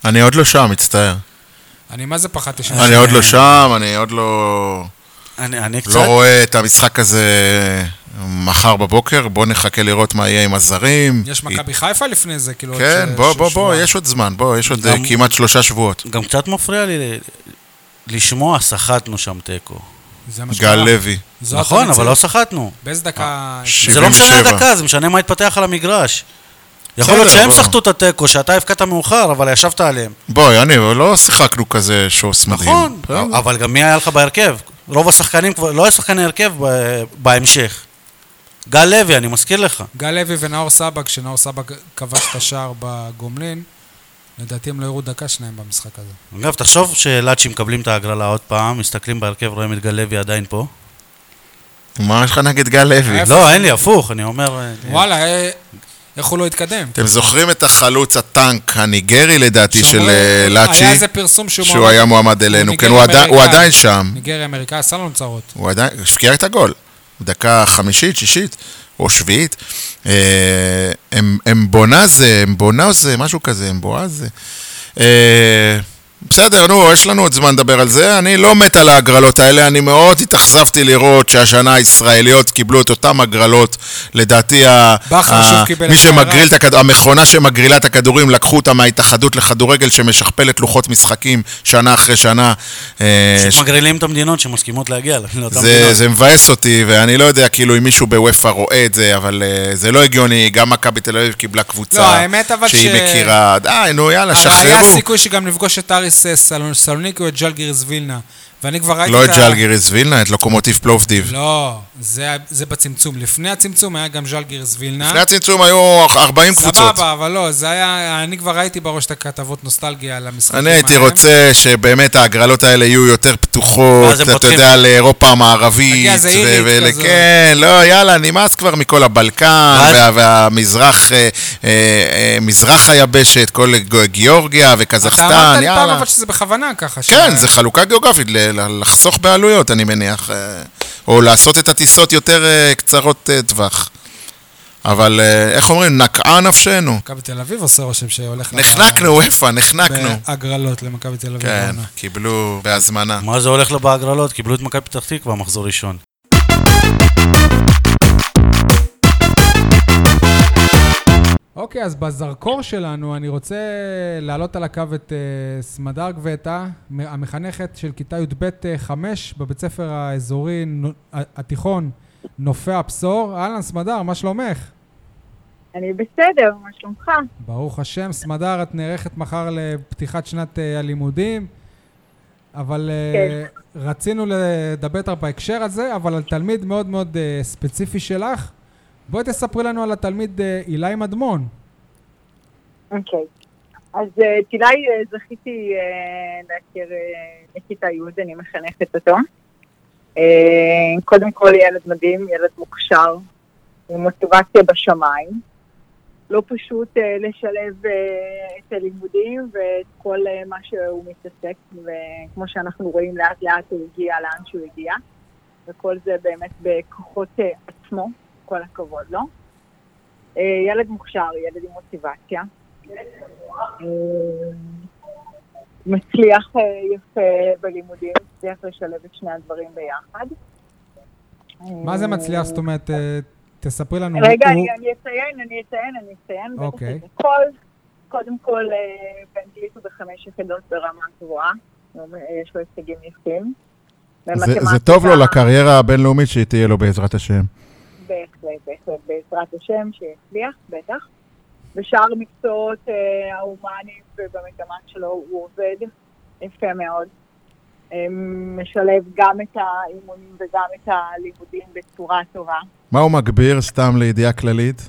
אני עוד לא שם, מצטער. אני מה זה פחדתי שם? אני עוד לא שם, אני עוד לא... אני קצת... לא רואה את המשחק הזה מחר בבוקר, בוא נחכה לראות מה יהיה עם הזרים. יש מכבי חיפה לפני זה, כאילו... כן, בוא, יש עוד זמן, יש עוד כמעט 3 שבועות. גם קצת מפריע לי לשמוע, שחטנו שם תיקו. גל לוי. נכון, אבל לא שחטנו. באיזה דקה... זה לא משנה הדקה, זה משנה מה התפתח על המגרש. יכול להיות שהם שחטו את התיקו, שאתה הפקעת מאוחר, אבל ישבת עליהם. בואי, אני לא שיחקנו כזה שוס מדהים. נכון, אבל גם מי היה לך בהרכב? רוב השחקנים כבר, לא היה שחקני הרכב בהמשך. גל לוי, אני מזכיר לך. גל לוי ונאור סבג, שנאור סבג כבש את השער בגומלין, לדעתי הם לא יראו דקה שניים במשחק הזה. אגב, תחשוב שלאצ'י מקבלים את ההגרלה עוד פעם, מסתכלים בהרכב, רואים את גל לוי עדיין פה. מה יש לך נגד גל לוי? לא, אין לי, הפוך, אני אומר... וואלה, איך הוא לא התקדם? אתם זוכרים את החלוץ הטנק הניגרי לדעתי של לאצ'י? היה איזה פרסום שהוא היה מועמד אלינו, כן, הוא עדיין שם. ניגרי אמריקה, עשה לנו צרות. הוא עדיין, שקיע את הגול. דקה 5, 6 או 7, הם בונה זה, משהו כזה, הם בואה זה. בסדר, נו, יש לנו עוד זמן לדבר על זה, אני לא מת על ההגרלות האלה, אני מאוד התאכזבתי לראות שהשנה הישראליות קיבלו את אותם הגרלות, לדעתי מי שמגריל את הכדור, המכונה שמגרילה את הכדורים, לקחו אותה מההתאחדות לכדורגל שמשכפלת לוחות משחקים שנה אחרי שנה. שמגרילים את המדינות שמסכימות להגיע לאותם מדינות. זה מבאס אותי, ואני לא יודע כאילו אם מישהו בוויפה רואה את זה, אבל זה לא הגיוני, גם מכבי תל אביב קיבלה קבוצה שהיא מכירה. נו, יאללה, שחררו. היה סיכוי שגם נפגוש את סלוניקי או את ג'לגיריס וילנה, ואני כבר ראיתי... לא את ג'לגיריס וילנה, את לוקומוטיב פלובדיב. לא, זה בצמצום. לפני הצמצום היה גם ג'לגיריס וילנה. לפני הצמצום היו 40 קבוצות. סבבה, אבל לא, זה היה... אני כבר ראיתי בראש את הכתבות נוסטלגיה על המשחקים האלה. אני הייתי רוצה שבאמת ההגרלות האלה יהיו יותר פתוחות, אתה יודע, לאירופה המערבית. זה עירית כזו. כן, לא, יאללה, נמאס כבר מכל הבלקן והמזרח, מזרח היבשת, כל גיאורגיה וקזחסטן, יאללה. כן, זה חלוקה גיאוגרפית, לחסוך בעלויות, אני מניח, או לעשות את הטיסות יותר קצרות טווח. אבל איך אומרים? נקעה נפשנו. מכבי תל אביב עושה רושם שהולך... נחנקנו, איפה, נחנקנו. בהגרלות למכבי תל אביב. כן, קיבלו בהזמנה. מה זה הולך לו בהגרלות? קיבלו את מכבי פתח תקווה, מחזור ראשון. אוקיי, אז בזרקור שלנו אני רוצה להעלות על הקו את סמדר גויטה, המחנכת של כיתה י"ב 5 בבית ספר האזורי התיכון נופי הבשור. אהלן סמדר, מה שלומך? אני בסדר, מה שלומך? ברוך השם. סמדר, את נערכת מחר לפתיחת שנת הלימודים, אבל כן. רצינו לדבר בהקשר הזה, אבל על תלמיד מאוד מאוד ספציפי שלך. בואי תספרי לנו על התלמיד אילאי מדמון. אוקיי. אז אילאי, זכיתי להכיר לכיתה י', אני מחנכת אותו. קודם כל ילד מדהים, ילד מוכשר, עם מוטיבציה בשמיים. לא פשוט לשלב את הלימודים ואת כל מה שהוא מתעסק, וכמו שאנחנו רואים לאט לאט הוא הגיע לאן שהוא הגיע, וכל זה באמת בכוחות עצמו. כל הכבוד, לא? ילד מוכשר, ילד עם מוטיבציה. מצליח יפה בלימודים, מצליח לשלב את שני הדברים ביחד. מה זה מצליח? זאת אומרת, תספרי לנו... רגע, אני אציין. אוקיי. קודם כל, באנגלית הוא ב5 יחידות ברמה גבוהה. יש לו הישגים יפים. זה טוב לו לקריירה הבינלאומית שהיא תהיה לו בעזרת השם. בעזרת השם שהצליח, בטח. בשאר מקצועות ההומניים ובמגמת שלו הוא עובד יפה מאוד. משלב גם את האימונים וגם את הלימודים בצורה טובה. מה הוא מגביר סתם לידיעה כללית?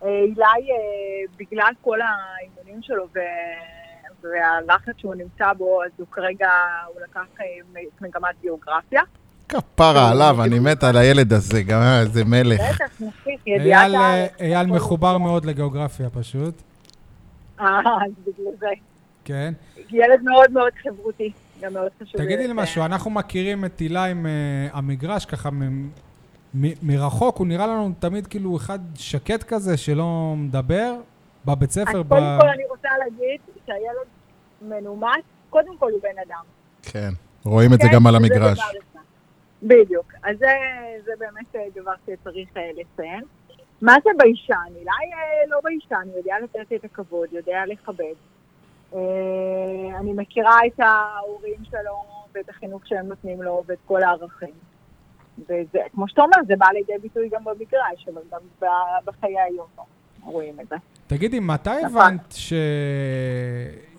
אולי בגלל כל האימונים שלו והלחץ שהוא נמצא בו, אז הוא כרגע, הוא לקח את מגמת גיאוגרפיה. כפרה עליו, אני מת על הילד הזה, גם איזה מלך. אייל מחובר מאוד לגיאוגרפיה פשוט. אז בגלל זה. כן. ילד מאוד מאוד חברותי, גם מאוד חשוב. תגידי לי משהו, אנחנו מכירים את אילה עם המגרש ככה מרחוק, הוא נראה לנו תמיד כאילו אחד שקט כזה שלא מדבר, בבית ספר. אז קודם כל אני רוצה להגיד שהילד מנומס, קודם כל הוא בן אדם. כן, רואים את זה גם על המגרש. בדיוק. אז זה באמת דבר שצריך לציין. מה זה ביישן? אולי לא ביישן, יודע לתת את הכבוד, יודע לכבד. אני מכירה את ההורים שלו ואת החינוך שהם נותנים לו ואת כל הערכים. וזה, כמו שאתה אומר, זה בא לידי ביטוי גם במגרש, אבל גם בחיי היום רואים את זה. תגידי, מתי הבנת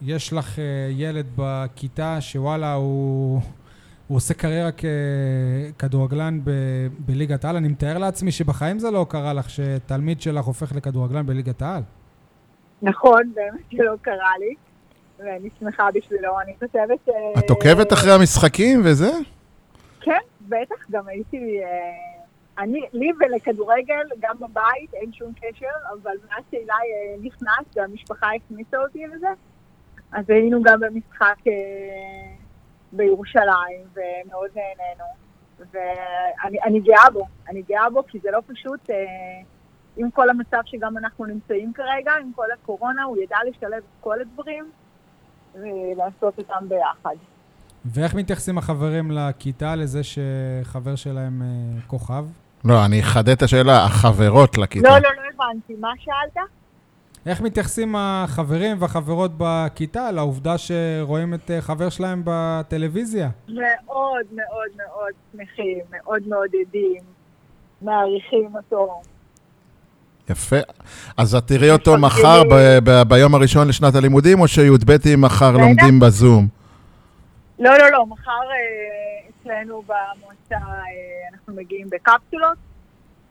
שיש לך ילד בכיתה שוואלה הוא... הוא עושה קריירה ככדורגלן בליגת העל. אני מתאר לעצמי שבחיים זה לא קרה לך, שתלמיד שלך הופך לכדורגלן בליגת העל. נכון, באמת שלא קרה לי, ואני שמחה בשבילו, אני חושבת ש... את עוקבת אחרי המשחקים וזה? כן, בטח, גם הייתי... לי ולכדורגל, גם בבית, אין שום קשר, אבל מאז שאילי נכנס, והמשפחה הכניסה אותי לזה, אז היינו גם במשחק... בירושלים, ומאוד נהנינו, ואני גאה בו, כי זה לא פשוט, עם כל המצב שגם אנחנו נמצאים כרגע, עם כל הקורונה, הוא ידע לשלב את כל הדברים, ולעשות אותם ביחד. ואיך מתייחסים החברים לכיתה, לזה שחבר שלהם כוכב? לא, אני אחדד את השאלה, החברות לכיתה. לא הבנתי, מה שאלת? איך מתייחסים החברים והחברות בכיתה לעובדה שרואים את חבר שלהם בטלוויזיה? מאוד מאוד מאוד שמחים, מאוד מאוד עדים, מעריכים אותו. יפה. אז את תראי אותו מחר ביום הראשון לשנת הלימודים, או שי"ב מחר לומדים בזום? לא, מחר אצלנו במועצה אנחנו מגיעים בקפסולות,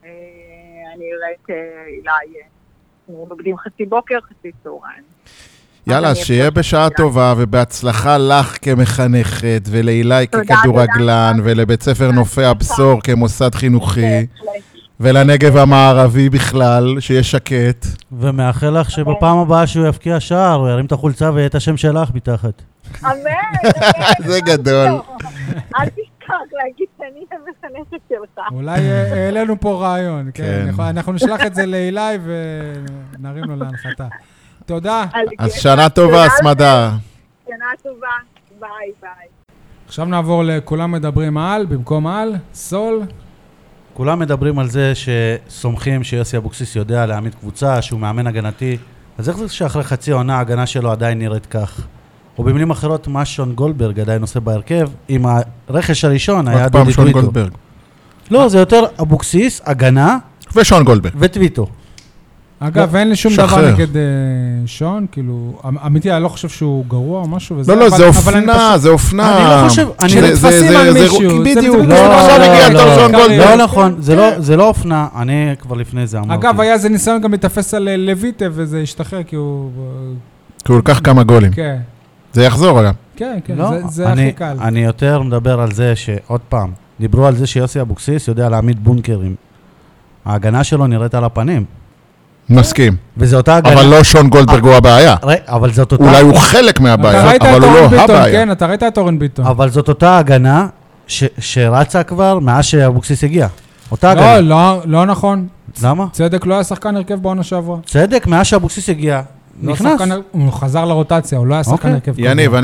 אני אראה את אילי, אנחנו עובדים חצי בוקר, חצי צהריים. יאללה, שיהיה בשעה טובה ובהצלחה לך כמחנכת ולאילי ככדורגלן ולבית ספר נופי הבשור כמוסד חינוכי. ולנגב המערבי בכלל, שיהיה שקט. ומאחל לך שבפעם הבאה שהוא יפקיע שער, הוא ירים את החולצה ויהיה את השם שלך מתחת. אמן! זה גדול. אל תשכח להגיד שאני המחנכת שלך. אולי העלינו פה רעיון. כן. אנחנו נשלח את זה לאילי ונרים לו להנחתה. תודה. אז שנה טובה, סמדה. שנה טובה. ביי, ביי. עכשיו נעבור לכולם מדברים על, במקום על, סול. כולם מדברים על זה שסומכים שיוסי אבוקסיס יודע להעמיד קבוצה, שהוא מאמן הגנתי. אז איך זה שאחרי חצי עונה ההגנה שלו עדיין נראית כך? או במילים אחרות, מה שון גולדברג עדיין עושה בהרכב, עם הרכש הראשון היה דודי טוויטו. לא, זה יותר אבוקסיס, הגנה. ושון גולדברג. וטוויטו. אגב, אין לי שום דבר נגד שון, כאילו, אמיתי, אני לא חושב שהוא גרוע או משהו. לא, זה אופנה, זה אופנה. אני לא חושב, כשנתפסים על מישהו. בדיוק, עכשיו הגיע אתר שון גולדברג. לא נכון, זה לא אופנה, אני כבר לפני זה אמרתי. אגב, היה זה ניסיון גם להתאפס על לויטה, וזה השתחרר, כי הוא... כי הוא לקח כמה גולים. כן. זה יחזור עליו. כן, כן, זה הכי קל. אני יותר מדבר על זה שעוד פעם, דיברו על זה שיוסי אבוקסיס יודע להעמיד בונקרים. ההגנה שלו נראית על הפנים. מסכים. וזה אותה הגנה. אבל לא שון גולדברג הוא הבעיה. אבל זאת אותה... אולי הוא חלק מהבעיה, אבל הוא לא הבעיה. כן, אתה ראית את אורן ביטון. אבל זאת אותה הגנה שרצה כבר מאז שאבוקסיס הגיע. אותה הגנה. לא נכון. למה? צדק לא היה שחקן הרכב בעונה שעברה. צדק מאז שאבוקסיס הגיע. נכנס. הוא חזר לרוטציה, הוא לא היה שחקן הרכב. יניב,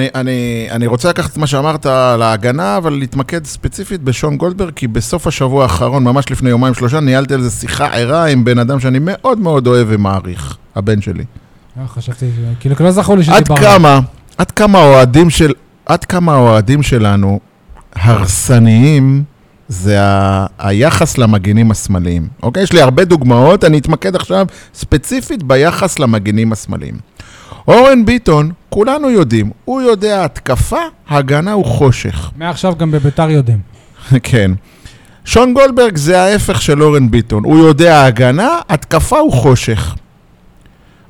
אני רוצה לקחת מה שאמרת על ההגנה, אבל להתמקד ספציפית בשון גולדברג, כי בסוף השבוע האחרון, ממש לפני יומיים שלושה, ניהלתי על זה שיחה ערה עם בן אדם שאני מאוד מאוד אוהב ומעריך, הבן שלי. חשבתי, כאילו לא זכו לי שדיברנו. עד כמה האוהדים שלנו הרסניים, זה היחס למגינים השמאליים. אוקיי? יש לי הרבה דוגמאות, אני אתמקד עכשיו ספציפית ביחס למגינים השמאליים. אורן ביטון, כולנו יודעים, הוא יודע התקפה, הגנה הוא חושך. מעכשיו גם בביתר יודעים. כן. שון גולדברג זה ההפך של אורן ביטון. הוא יודע הגנה, התקפה הוא חושך.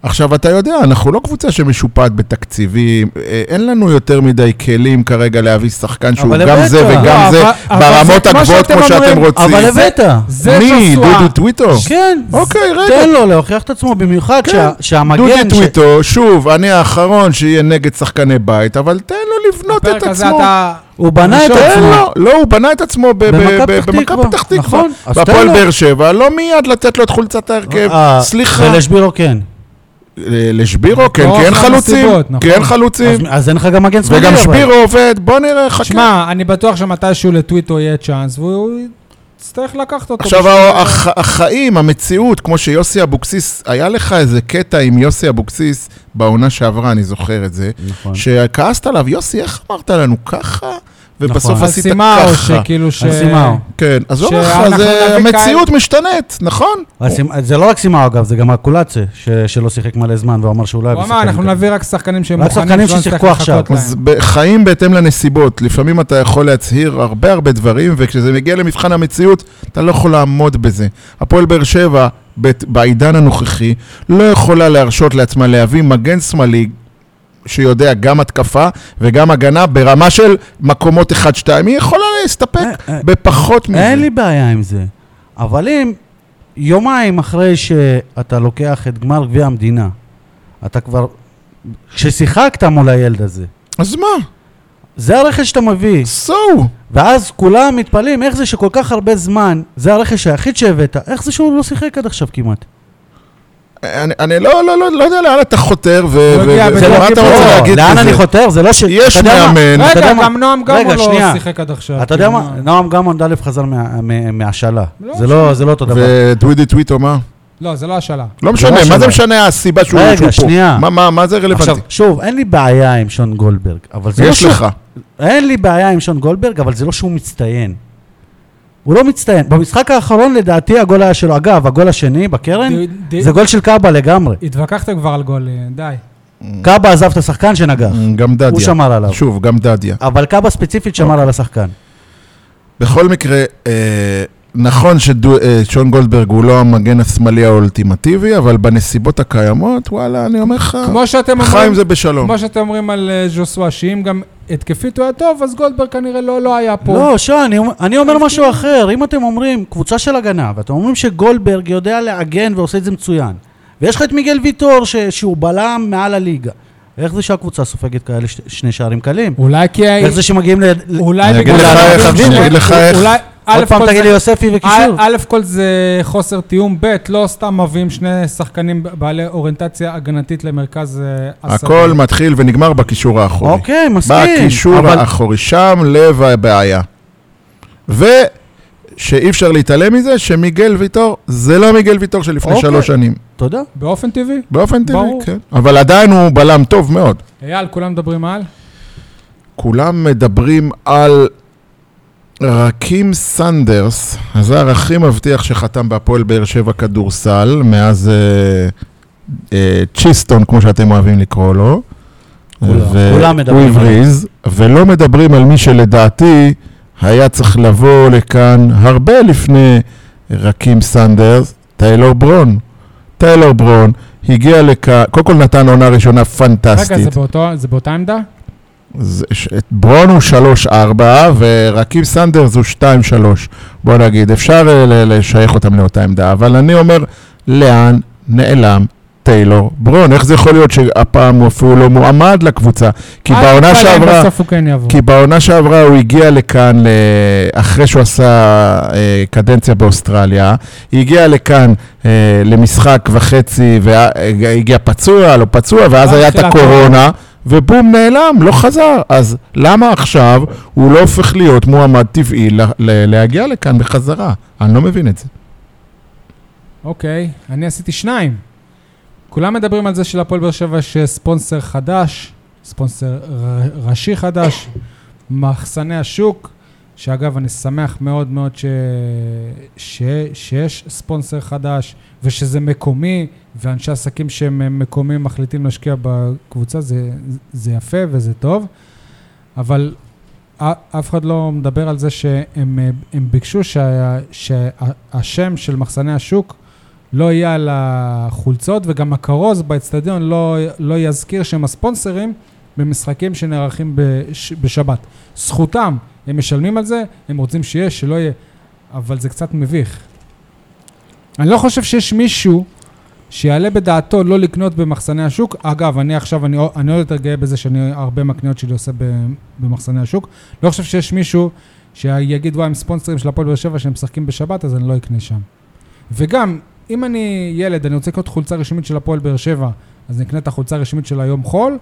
עכשיו אתה יודע, אנחנו לא קבוצה שמשופעת בתקציבים, אין לנו יותר מדי כלים כרגע להביא שחקן שהוא גם זה וגם זה, ברמות הגבוהות כמו שאתם רוצים. אבל הבאת. מי? דודי טוויטו? כן. אוקיי, רגע. תן לו להוכיח את עצמו, במיוחד שהמגן... דודי טוויטו, שוב, אני האחרון שיהיה נגד שחקני בית, אבל תן לו לבנות את עצמו. הוא בנה את עצמו. לא, הוא בנה את עצמו במכה פתח תקווה. בפועל באר שבע, לא מיד לתת לו את חולצת ההרכב. סליחה. לשבירו, כן, כי אין חלוצים, כי אין חלוצים. אז אין לך גם מגן סמאלי. וגם שבירו עובד, בוא נראה, חכה. שמע, אני בטוח שמתישהו לטוויטו יהיה צ'אנס, והוא יצטרך לקחת אותו. עכשיו, החיים, המציאות, כמו שיוסי אבוקסיס, היה לך איזה קטע עם יוסי אבוקסיס, בעונה שעברה, אני זוכר את זה, שכעסת עליו, יוסי, איך אמרת לנו ככה? ובסוף עשית ככה. על סימאו. כן, אז לא לך, המציאות משתנית, נכון? זה לא רק סימאו אגב, זה גם הקולציה, שלא שיחק מלא זמן, והוא אמר שאולי... הוא אמר, אנחנו נביא רק שחקנים שהם מוכנים. רק שחקנים ששיחקו עכשיו. אז חיים בהתאם לנסיבות, לפעמים אתה יכול להצהיר הרבה הרבה דברים, וכשזה מגיע למבחן המציאות, אתה לא יכול לעמוד בזה. הפועל באר שבע, בעידן הנוכחי, לא יכולה להרשות לעצמה להביא מגן שמאלי, שיודע גם התקפה וגם הגנה ברמה של מקומות 1-2. היא יכולה להסתפק בפחות מזה. אין לי בעיה עם זה. אבל אם יומיים אחרי שאתה לוקח את גמר גביע המדינה, אתה כבר... כששיחקת מול הילד הזה. אז מה? זה הרכש שאתה מביא. ואז כולם מתפלאים איך זה שכל כך הרבה זמן, זה הרכש היחיד שהבאת, איך זה שהוא לא שיחק עד עכשיו כמעט. אני לא יודע לאן אתה חותר ומה אתה רוצה להגיד. לאן אני חותר? זה לא ש... יש מאמן. רגע, גם נועם גמון לא שיחק עד עכשיו. אתה יודע מה? נועם גמון ד' חזר מהשאלה. זה לא אותו דבר. ודודי טוויטו מה? לא, זה לא השאלה. לא משנה, מה זה משנה הסיבה שהוא פה? רגע, שנייה. מה זה רלוונטי? שוב, אין לי בעיה עם שון גולדברג. יש לך. אין לי בעיה עם שון גולדברג, אבל זה לא שהוא מצטיין. הוא לא מצטיין. במשחק האחרון, לדעתי, הגול היה שלו. אגב, הגול השני בקרן, זה גול של קאבה לגמרי. התווכחת כבר על גול, די. קאבה עזב את השחקן שנגח. גם דדיה. הוא שמר עליו. שוב, גם דדיה. אבל קאבה ספציפית שמר על השחקן. בכל מקרה, נכון ששון גולדברג הוא לא המגן השמאלי האולטימטיבי, אבל בנסיבות הקיימות, וואלה, אני אומר לך, חיים זה בשלום. כמו שאתם אומרים על ז'וסווה, שאם גם התקפית הוא היה טוב, אז גולדברג כנראה לא היה פה. לא, שון, אני אומר משהו אחר. אם אתם אומרים, קבוצה של הגנה, ואתם אומרים שגולדברג יודע להגן ועושה את זה מצוין, ויש לך את מיגל ויטור שהוא בלם מעל הליגה. איך זה שהקבוצה סופגת כאלה שני שערים קלים? אולי כי... איך זה שמגיעים ל... אולי בגלל... אני אגיד לך איך... עוד פעם תגיד לי יוספי וקישור. א' כל זה חוסר תיאום, ב' לא סתם מביאים שני שחקנים בעלי אוריינטציה הגנתית למרכז הסדר. הכל מתחיל ונגמר בקישור האחורי. אוקיי, מסכים. בקישור האחורי, שם לב הבעיה. ו... שאי אפשר להתעלם מזה, שמיגל ויטור, זה לא מיגל ויטור של לפני 3 שנים. תודה. באופן טבעי. באופן טבעי, כן. אבל עדיין הוא בלם טוב מאוד. אייל, כולם מדברים על? כולם מדברים על רקים סנדרס, הזר הכי מבטיח שחתם בהפועל באר שבע כדורסל, מאז צ'יסטון, כמו שאתם אוהבים לקרוא לו. כולם מדברים. הוא הבריז, ולא מדברים על מי שלדעתי, היה צריך לבוא לכאן הרבה לפני רקים סנדרס, טיילור ברון. טיילור ברון הגיע לכאן, קודם כל נתן עונה ראשונה פנטסטית. רגע, זה באותה עמדה? ברון הוא 3-4 ורקים סנדרס הוא 2-3. בוא נגיד, אפשר לשייך אותם לאותה עמדה, אבל אני אומר, לאן נעלם? טיילור ברון, איך זה יכול להיות שהפעם הוא אפילו לא מועמד לקבוצה? כי בעונה שעברה הוא הגיע לכאן אחרי שהוא עשה קדנציה באוסטרליה, הוא הגיע לכאן למשחק וחצי והגיע פצוע, לא פצוע, ואז היה את הקורונה ובום נעלם, לא חזר. אז למה עכשיו הוא לא הופך להיות מועמד טבעי להגיע לכאן בחזרה? אני לא מבין את זה. אוקיי, אני עשיתי 2. כולם מדברים על זה של הפועל באר שבע שספונסר חדש, ספונסר ראשי חדש, מחסני השוק, שאגב אני שמח מאוד מאוד שיש ספונסר חדש, ושזה מקומי, ואנשי עסקים שהם מקומיים מחליטים להשקיע בקבוצה, זה יפה וזה טוב, אבל אף אחד לא מדבר על זה שהם ביקשו שהשם של מחסני השוק, לא יהיה על החולצות, וגם הקרוז באצטדיון לא יזכיר שהם הספונסרים במשחקים שנערכים בשבת. זכותם, הם משלמים על זה, הם רוצים שיש, שלא יהיה, אבל זה קצת מביך. אני לא חושב שיש מישהו שיעלה בדעתו לא לקנות במחסני השוק. אגב, אני עוד יותר גאה בזה שאני הרבה מהקניות שלי עושה במחסני השוק. לא חושב שיש מישהו שיגיד, וואי, הם ספונסרים של הפועל באר שבע שהם משחקים בשבת, אז אני לא אקנה שם. וגם, אם אני ילד, אני רוצה לקנות חולצה רשמית של הפועל באר שבע, אז נקנה את החולצה הרשמית של היום חול,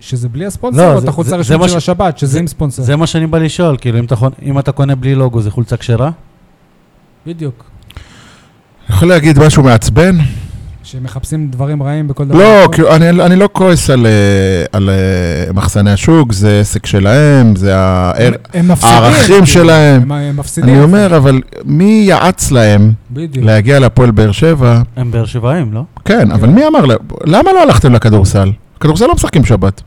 שזה בלי הספונסר, או את החולצה הרשמית של השבת, שזה עם ספונסר. זה מה שאני בא לשאול, כאילו, אם אתה קונה בלי לוגו, זה חולצה כשרה? בדיוק. אני יכול להגיד משהו מעצבן? שמחפשים דברים רעים בכל דבר? לא, כאילו, אני לא כועס על מחסני השוק, זה עסק שלהם, זה הערכים שלהם. הם מפסידים. אני אומר, אבל מי יעץ להם להגיע לפועל באר שבע? הם באר שבעים, לא? כן, אבל מי אמר להם? למה לא הלכתם לכדורסל? כדורסל לא משחקים שבת.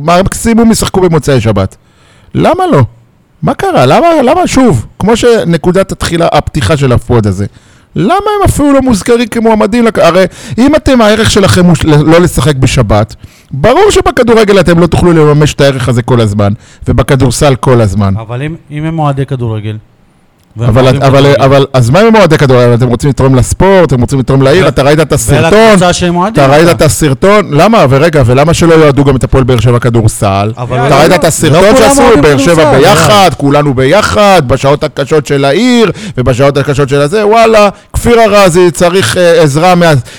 מקסימום ישחקו במוצאי שבת. למה לא? מה קרה? למה שוב? כמו שנקודת התחילה, הפתיחה של הפוד הזה. למה הם אפילו לא מוזכרים כמועמדים? הרי אם אתם, הערך שלכם הוא לא לשחק בשבת, ברור שבכדורגל אתם לא תוכלו לממש את הערך הזה כל הזמן, ובכדורסל כל הזמן. אבל אם הם מועדי כדורגל... אבל אז מה הם מועדי כדורגל? אתם רוצים לתרום לספורט, אתם רוצים לתרום לעיר, אתה ראית את הסרטון, למה? ורגע, ולמה שלא יועדו גם את הפועל באר שבע כדורסל? אתה ראית את הסרטון שעשו באר שבע ביחד, כולנו ביחד, בשעות הקשות של העיר, ובשעות הקשות של הזה, וואלה, כפיר הרזי צריך עזרה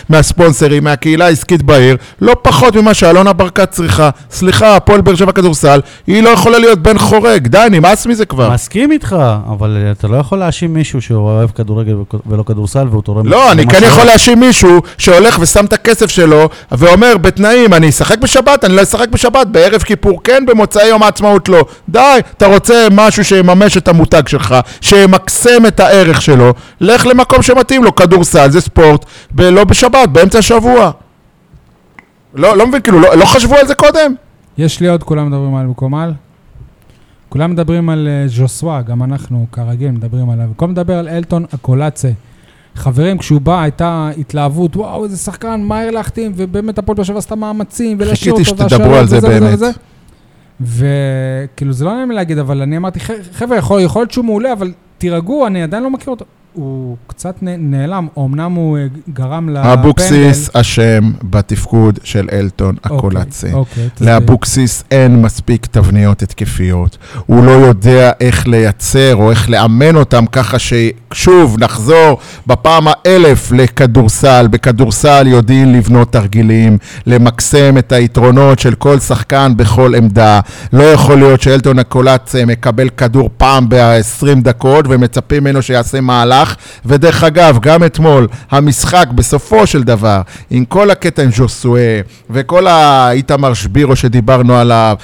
מהספונסרים, מהקהילה העסקית בעיר, לא פחות ממה שאלונה ברקה צריכה. סליחה, הפועל באר שבע כדורסל, היא לא יכולה להיות בן חורג, די, נמאס מזה כבר. מסכים איתך, אבל אתה לא יכול להאשים מישהו שהוא אוהב כדורגל ולא כדורסל והוא תורם... לא, אני כן יכול להאשים מישהו שהולך ושם את הכסף שלו ואומר בתנאים, אני אשחק בשבת, אני לא אשחק בשבת, בערב כיפור כן, במוצאי יום העצמאות לא. די, אתה רוצה משהו שיממש את המותג שלך, שימקסם את הערך שלו, לך למקום שמתאים לו, כדורסל זה ספורט, ולא בשבת, באמצע השבוע. לא מבין, כאילו, לא חשבו על זה קודם? יש לי עוד, כולם מדברים על מקומל. כולם מדברים על ז'וסווה, גם אנחנו כרגיל מדברים עליו. כולם מדבר על אלטון הקולצה. חברים, כשהוא בא, הייתה התלהבות, וואו, איזה שחקן, מהר להחתים, ובאמת הפועל באר שבע עשתה מאמצים, ולשאיר אותו, שתדברו על זה באמת. וכאילו, זה לא נעים להגיד, אבל אני אמרתי, חבר'ה, יכול להיות שהוא מעולה, אבל תירגעו, אני עדיין לא מכיר אותו. הוא קצת נעלם, אמנם הוא גרם לפנדל. אבוקסיס אשם בתפקוד של אלטון הקולצה. לאבוקסיס אין מספיק תבניות התקפיות. הוא לא יודע איך לייצר או איך לאמן אותם ככה ששוב נחזור בפעם ה1,000 לכדורסל. בכדורסל יודעים לבנות תרגילים, למקסם את היתרונות של כל שחקן בכל עמדה. לא יכול להיות שאלטון הקולצה מקבל כדור פעם ב-20 דקות ומצפים ממנו שיעשה מהלך. ודרך אגב, גם אתמול, המשחק בסופו של דבר, עם כל הקטע עם ז'וסואה, וכל האיתמר שבירו שדיברנו עליו,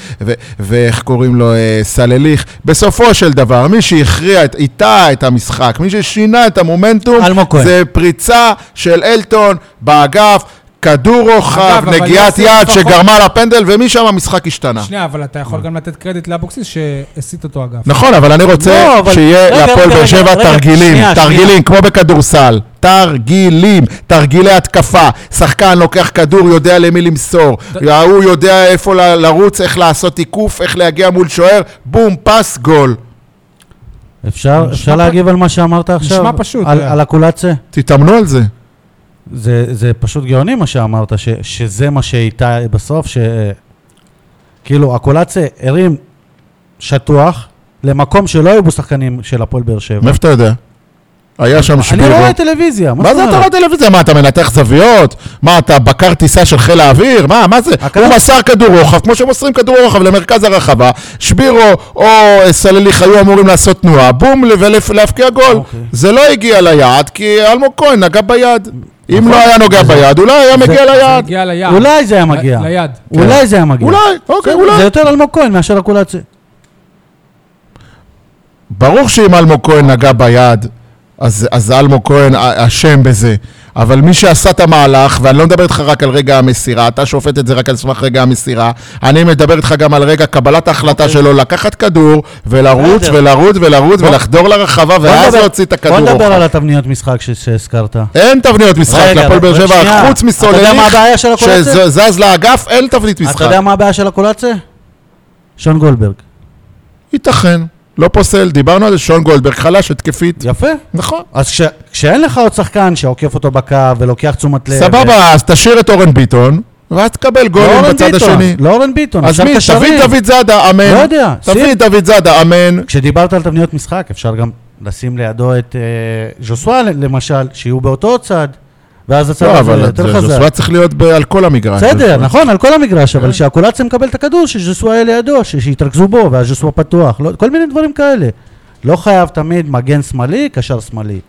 ואיך קוראים לו סלליך, בסופו של דבר, מי שהכריע איתה את המשחק, מי ששינה את המומנטום, זה פריצה של אלטון באגף, כדור רוחב, נגיעת יד שגרמה לפנדל, ומי שם המשחק השתנה. שנייה, אבל אתה יכול גם לתת קרדיט לאבוקסיס שהסיט אותו אגב. נכון, אבל אני רוצה שיהיה לפועל באר שבע תרגילים, כמו בכדורסל. תרגילים, תרגילי התקפה. שחקן לוקח כדור, יודע למי למסור. הוא יודע איפה לרוץ, איך לעשות תיקוף, איך להגיע מול שוער. בום, פס, גול. אפשר להגיב על מה שאמרת עכשיו? נשמע פשוט. על הקולציה? תתאמנו על זה. זה פשוט גאוני מה שאמרת, שזה מה שהייתה בסוף, כאילו הקולציה הרים שטוח למקום שלא היו בו שחקנים של הפועל באר שבע. מאיפה אתה יודע? היה שם שבירו. אני לא רואה טלוויזיה. מה זה אתה רואה טלוויזיה? מה, אתה מנתח זוויות? מה, אתה בקר טיסה של חיל האוויר? מה זה? הוא מסר כדור רוחב, כמו שמוסרים כדור רוחב למרכז הרחבה, שבירו או סלליך היו אמורים לעשות תנועה, בום, ולהפקיע גול. זה לא הגיע ליד, כי אלמו כהן נגע ביד. אם לא היה נוגע ביד, אולי היה מגיע ליד. אולי זה היה מגיע. אולי זה היה מגיע. אולי. זה יותר אלמו כהן מאשר הקולציה. ברור שאם אלמו כהן נגע ביד, אז אלמו כהן אשם בזה, אבל מי שעשה את המהלך, ואני לא מדבר איתך רק על רגע המסירה, אתה שופט את זה רק על סמך רגע המסירה, אני מדבר איתך גם על רגע קבלת ההחלטה שלו, לקחת כדור ולרוץ ולחדור לרחבה, ואז להוציא את הכדור. בוא נדבר על התבניות משחק שהזכרת. אין תבניות משחק, לפועל באר שבע, חוץ מסולליך, שזז לאגף, אין תבנית משחק. אתה יודע מה הבעיה של הקולציה? שון גולדברג. ייתכן. לא פוסל, דיברנו על זה, שון גולדברג חלש, התקפית. יפה. נכון. אז כשאין לך עוד שחקן שעוקף אותו בקו ולוקח תשומת לב. סבבה, אז תשאיר את אורן ביטון, ואז תקבל גולים בצד השני. לא אורן ביטון. אז מי, תביא דוד זאדה, אמן. לא יודע. תביא דוד זאדה, אמן. כשדיברת על תבניות משחק, אפשר גם לשים לידו את ז'וסואה, למשל, שיהיו באותו צד, ואז הצד הזה יותר חזק. ז'וסואה צריך להיות על כל המגרש. בסדר, נכון, על כל המגרש, אבל שהקולציה מקבל את הכדור, שז'וסואה יהיה לידו, שיתרכזו בו, והז'וסואה פתוח, כל מיני דברים כאלה. לא חייב תמיד מגן שמאלי, קשר שמאלי.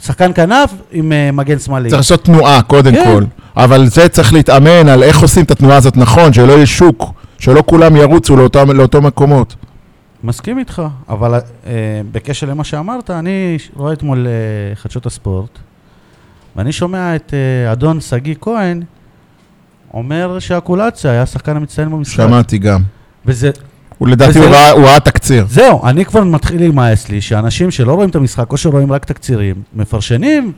שחקן כנף עם מגן שמאלי. צריך לעשות תנועה, קודם כל. אבל זה צריך להתאמן על איך עושים את התנועה הזאת נכון, שלא יהיה שוק, שלא כולם ירוצו לאותו מקומות. מסכים איתך, אבל בקשר למה שאמרת, אני רואה אתמול חדשות הספורט. ואני שומע את אדון סגי כהן אומר שהקולציה היה השחקן המצטיין במשחק. שמעתי גם. ולדעתי הוא ראה תקציר. זהו, אני כבר מתחיל להימאס לי שאנשים שלא רואים את המשחק או שרואים רק תקצירים, מפרשנים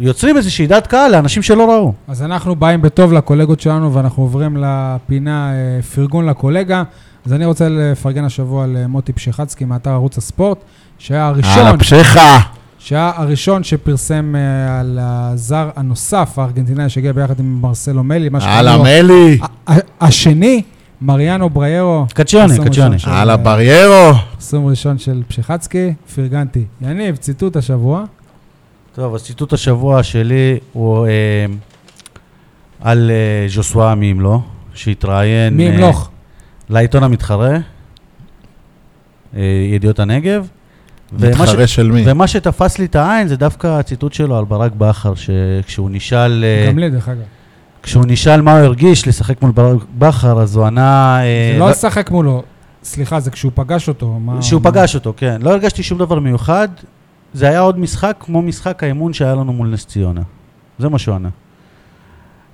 ויוצרים איזושהי דעת קהל לאנשים שלא ראו. אז אנחנו באים בטוב לקולגות שלנו ואנחנו עוברים לפינה פרגון לקולגה. אז אני רוצה לפרגן השבוע למוטי פשחצקי מאתר ערוץ הספורט, שהיה הראשון. על הפשחה! שהראשון שפרסם על הזר הנוסף, הארגנטינאי, שהגיע ביחד עם מרסלו מלי. הלאה, מלי! השני, מריאנו בריירו. קצ'יוני. הלאה, בריירו. פרסום ראשון של פשחצקי, פרגנתי. יניב, ציטוט השבוע. טוב, אז ציטוט השבוע שלי הוא על ז'וסואה מימלוך, שהתראיין... מימלוך. לעיתון המתחרה, ידיעות הנגב. מתחרה של מי? ומה שתפס לי את העין זה דווקא הציטוט שלו על ברק בכר, שכשהוא נשאל... גם לי דרך אגב. כשהוא נשאל מה הוא הרגיש לשחק מול ברק בכר, אז הוא ענה... זה לא לשחק מולו, סליחה, זה כשהוא פגש אותו. כשהוא פגש אותו, כן. לא הרגשתי שום דבר מיוחד, זה היה עוד משחק כמו משחק האימון שהיה לנו מול נס ציונה. זה מה שהוא ענה.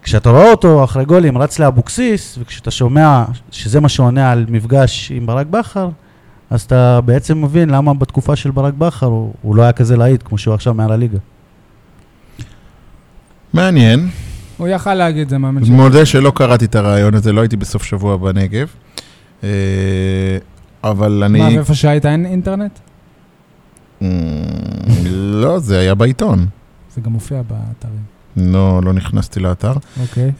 כשאתה רואה אותו אחרי גולים רץ לאבוקסיס, וכשאתה שומע שזה מה שעונה על מפגש עם ברק בכר, אז אתה בעצם מבין למה בתקופה של ברק בכר הוא לא היה כזה להיט כמו שהוא עכשיו מעל הליגה. מעניין. הוא יכל להגיד זה מאמן שלו. מודה שלא קראתי את הרעיון הזה, לא הייתי בסוף שבוע בנגב. אבל אני... מה, ואיפה שהיית אינטרנט? לא, זה היה בעיתון. זה גם מופיע באתרים. לא, לא נכנסתי לאתר. אוקיי.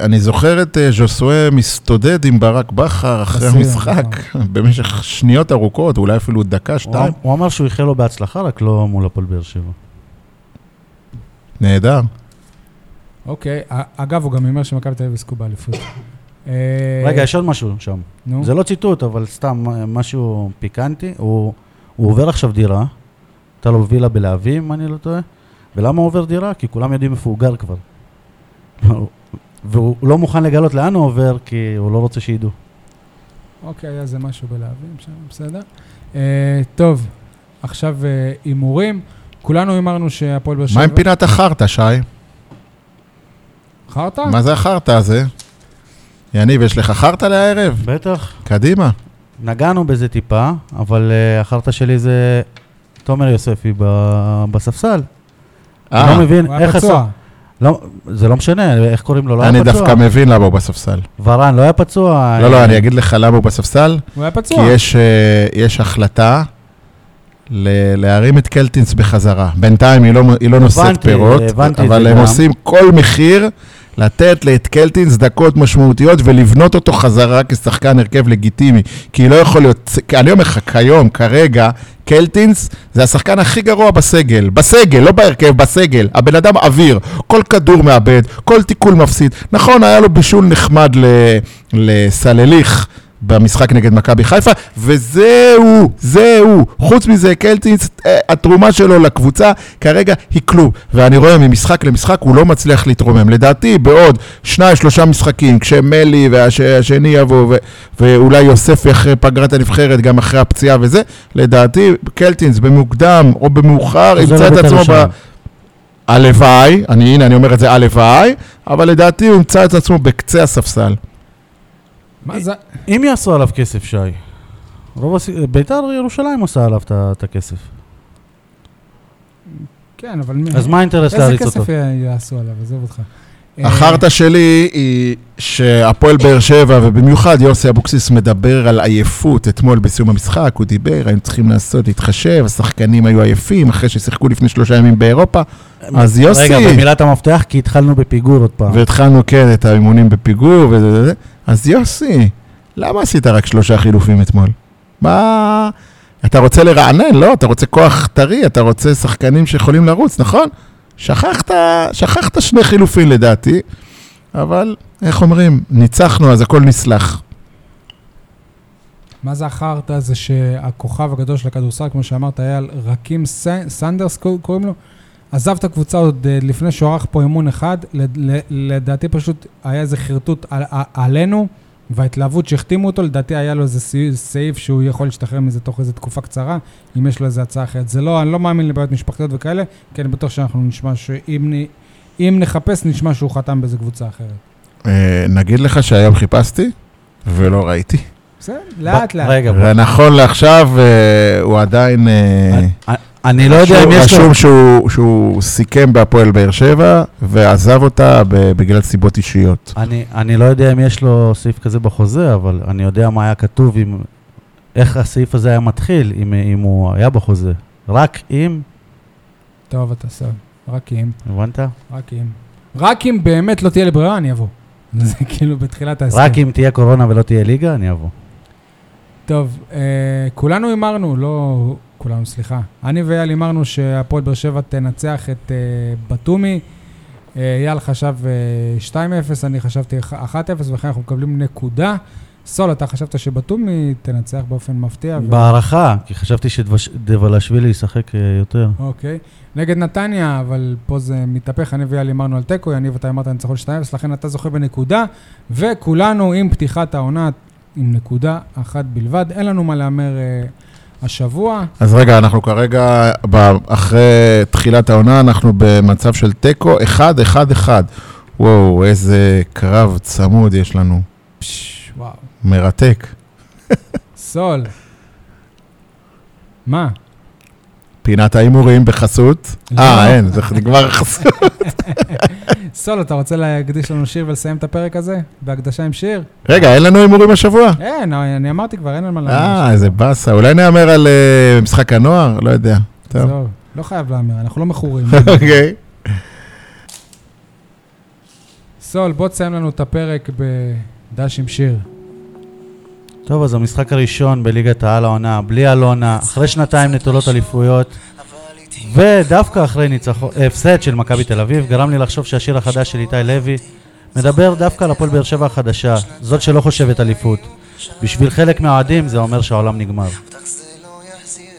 אני זוכר את ז'וסואה מסתודד עם ברק בכר אחרי המשחק, במשך שניות ארוכות, אולי אפילו דקה, שתיים. הוא אמר שהוא יחל לו בהצלחה, רק לא מול הפועל באר שבע. נהדר. אוקיי. אגב, הוא גם אומר שמכבי תל אביב יזכו באליפות. רגע, יש עוד משהו שם. זה לא ציטוט, אבל סתם משהו פיקנטי. הוא עובר עכשיו דירה, אתה לו וילה בלהבים, אני לא טועה. ולמה הוא עובר דירה? כי כולם יודעים איפה הוא גר כבר. והוא לא מוכן לגלות לאן הוא עובר, כי הוא לא רוצה שידעו. אוקיי, היה זה משהו בלהבים שם, בסדר. טוב, עכשיו אימורים. כולנו אמרנו שהפועל באר שבע... מה עם פינת החרטה, שי? חרטה? מה זה החרטה הזה? יניב, יש לך חרטה לערב? בטח. קדימה. נגענו בזה טיפה, אבל החרטה שלי זה תומר יוספי בספסל. אני לא מבין איך עשה. זה לא משנה, איך קוראים לו, לא היה פצוע. אני דווקא מבין למה הוא בספסל. ורן, לא היה פצוע. לא, לא, אני אגיד לך למה הוא בספסל. הוא היה פצוע. כי יש החלטה להרים את קלטינס בחזרה. בינתיים היא לא נושאת פירות, אבל הם עושים כל מחיר לתת את קלטינס דקות משמעותיות ולבנות אותו חזרה כשחקן הרכב לגיטימי. כי לא יכול להיות, אני אומר לך, כיום, כרגע, קלטינס זה השחקן הכי גרוע בסגל. בסגל, לא בהרכב, בסגל. הבן אדם אוויר, כל כדור מאבד, כל תיקול מפסיד. נכון, היה לו בישול נחמד לסלליך במשחק נגד מכבי חיפה, וזהו, זהו. חוץ מזה, קלטינס, התרומה שלו לקבוצה, כרגע היא כלום. ואני רואה ממשחק למשחק, הוא לא מצליח להתרומם. לדעתי, בעוד 2-3 משחקים, כשמלי והשני יבוא, ואולי יוספי אחרי פגרת הנבחרת, גם אחרי הפציעה וזה, לדעתי, קלטינס במוקדם או במאוחר, ימצא את עצמו ב... הלוואי, הנה, אני אומר את זה הלוואי, אבל לדעתי הוא ימצא את עצמו בקצה הספסל. אם יעשו עליו כסף, שי, בית"ר ירושלים עושה עליו את הכסף. כן, אבל אז מה האינטרס להריץ אותו? איזה כסף יעשו עליו? עזוב אותך. החרטה שלי היא שהפועל באר שבע, ובמיוחד יוסי אבוקסיס מדבר על עייפות. אתמול בסיום המשחק הוא דיבר, הם צריכים לעשות, להתחשב, השחקנים היו עייפים אחרי ששיחקו לפני 3 ימים באירופה. אז יוסי... רגע, במילת המפתח, כי התחלנו בפיגור עוד פעם. והתחלנו, כן, את האימונים בפיגור וזה. אז יוסי, למה עשית רק 3 חילופים אתמול? מה? אתה רוצה לרענן, לא? אתה רוצה כוח טרי, אתה רוצה שחקנים שיכולים לרוץ, נכון? שכחת 2 חילופים לדעתי, אבל איך אומרים? ניצחנו, אז הכל נסלח. מה זה החרטה? זה שהכוכב הגדול של הכדורסל, כמו שאמרת, היה על רקים סנדרס, קוראים לו, עזב את הקבוצה עוד לפני שערך פה אימון אחד, לדעתי פשוט היה איזה חרטוט עלינו, וההתלהבות שהחתימו אותו, לדעתי היה לו איזה סעיף שהוא יכול להשתחרר מזה תוך איזו תקופה קצרה, אם יש לו איזו הצעה אחרת. זה לא, אני לא מאמין לבעיות משפחתיות וכאלה, כי אני בטוח שאנחנו נשמע שאם נחפש, נשמע שהוא חתם באיזו קבוצה אחרת. נגיד לך שהיום חיפשתי, ולא ראיתי. בסדר, לאט לאט. רגע. ונכון לעכשיו, הוא עדיין... אני לא יודע אם יש לו... רשום שהוא סיכם בהפועל באר שבע, ועזב אותה בגלל סיבות אישיות. אני לא יודע אם יש לו סעיף כזה בחוזה, אבל אני יודע מה היה כתוב, איך הסעיף הזה היה מתחיל, אם הוא היה בחוזה. רק אם... טוב, אתה סב. רק אם. הבנת? רק אם. רק אם באמת לא תהיה לברירה, אני אבוא. זה כאילו בתחילת ההסכם. רק אם תהיה קורונה ולא תהיה ליגה, אני אבוא. טוב, כולנו אמרנו, לא... כולנו, סליחה. אני ואייל אמרנו שהפועל באר שבע תנצח את בתומי. אייל חשב 2-0, אני חשבתי 1-0, וכן אנחנו מקבלים נקודה. סול, אתה חשבת שבתומי תנצח באופן מפתיע? בערכה, כי חשבתי שדבלשווילי ישחק יותר. אוקיי. נגד נתניה, אבל פה זה מתהפך. אני ואייל אמרנו על טקו, אני ואתה אמרת נצחון 2-0, לכן אתה זוכה בנקודה, וכולנו עם פתיחת העונה עם נקודה אחת בלבד. אין לנו מה לאמר... השבוע. אז רגע, אנחנו כרגע, אחרי תחילת העונה, אנחנו במצב של טקו 1-1-1. וואו, איזה קרב צמוד יש לנו. וואו. מרתק. סול. מה? פינת האימורים בחסות. אין, זה נגמר חסות. סול, אתה רוצה להקדיש לנו שיר ולסיים את הפרק הזה? בהקדשה עם שיר? רגע, אין לנו אימורים השבוע? אין, אני אמרתי כבר, אין על מה להאמר. איזה בסה. אולי נאמר על משחק הנוער? לא יודע. טוב. לא חייב להאמר, אנחנו לא מכורים. אוקיי. סול, בוא תסיים לנו את הפרק בדש עם שיר. טוב, אז המשחק הראשון בליגת העל העונה, בלי אלונה, אחרי שנתיים נטולות אליפויות, ודווקא אחרי הפסד של מכבי תל אביב, גרם לי לחשוב שהשיר החדש של איתי לוי מדבר דווקא על הפועל באר שבע החדשה, זאת שלא חושבת אליפות. בשביל חלק מהאוהדים זה אומר שהעולם נגמר.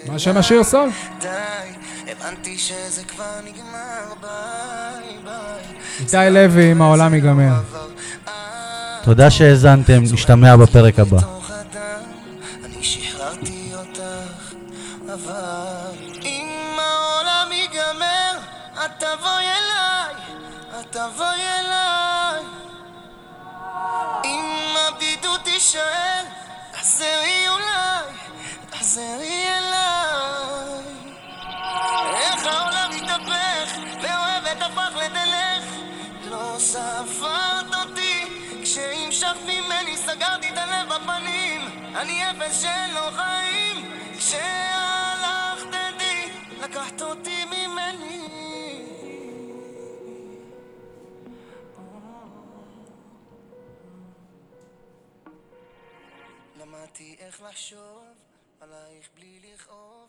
מה שם השיר, סול? הבנתי שזה כבר נגמר, ביי ביי. איתי לוי עם העולם ייגמר. תודה שהזנתם, נשתמע בפרק הבא. אני שחררתי אותך, אבל אם העולם ייגמר, את תבואי אליי, את תבואי אליי. אם הבדידות תישאר, תחזרי אולי, תחזרי אליי. איך העולם מתהפך, ואוהבת הפך לדלך, לא ספרת אותי, כשהמשכת ממני סגרתי את הלב בפנים, אני אפס שלא חיים, כשהלכת איתי, לקחת אותי ממני. למדתי איך לחשוב עלייך בלי לכאוב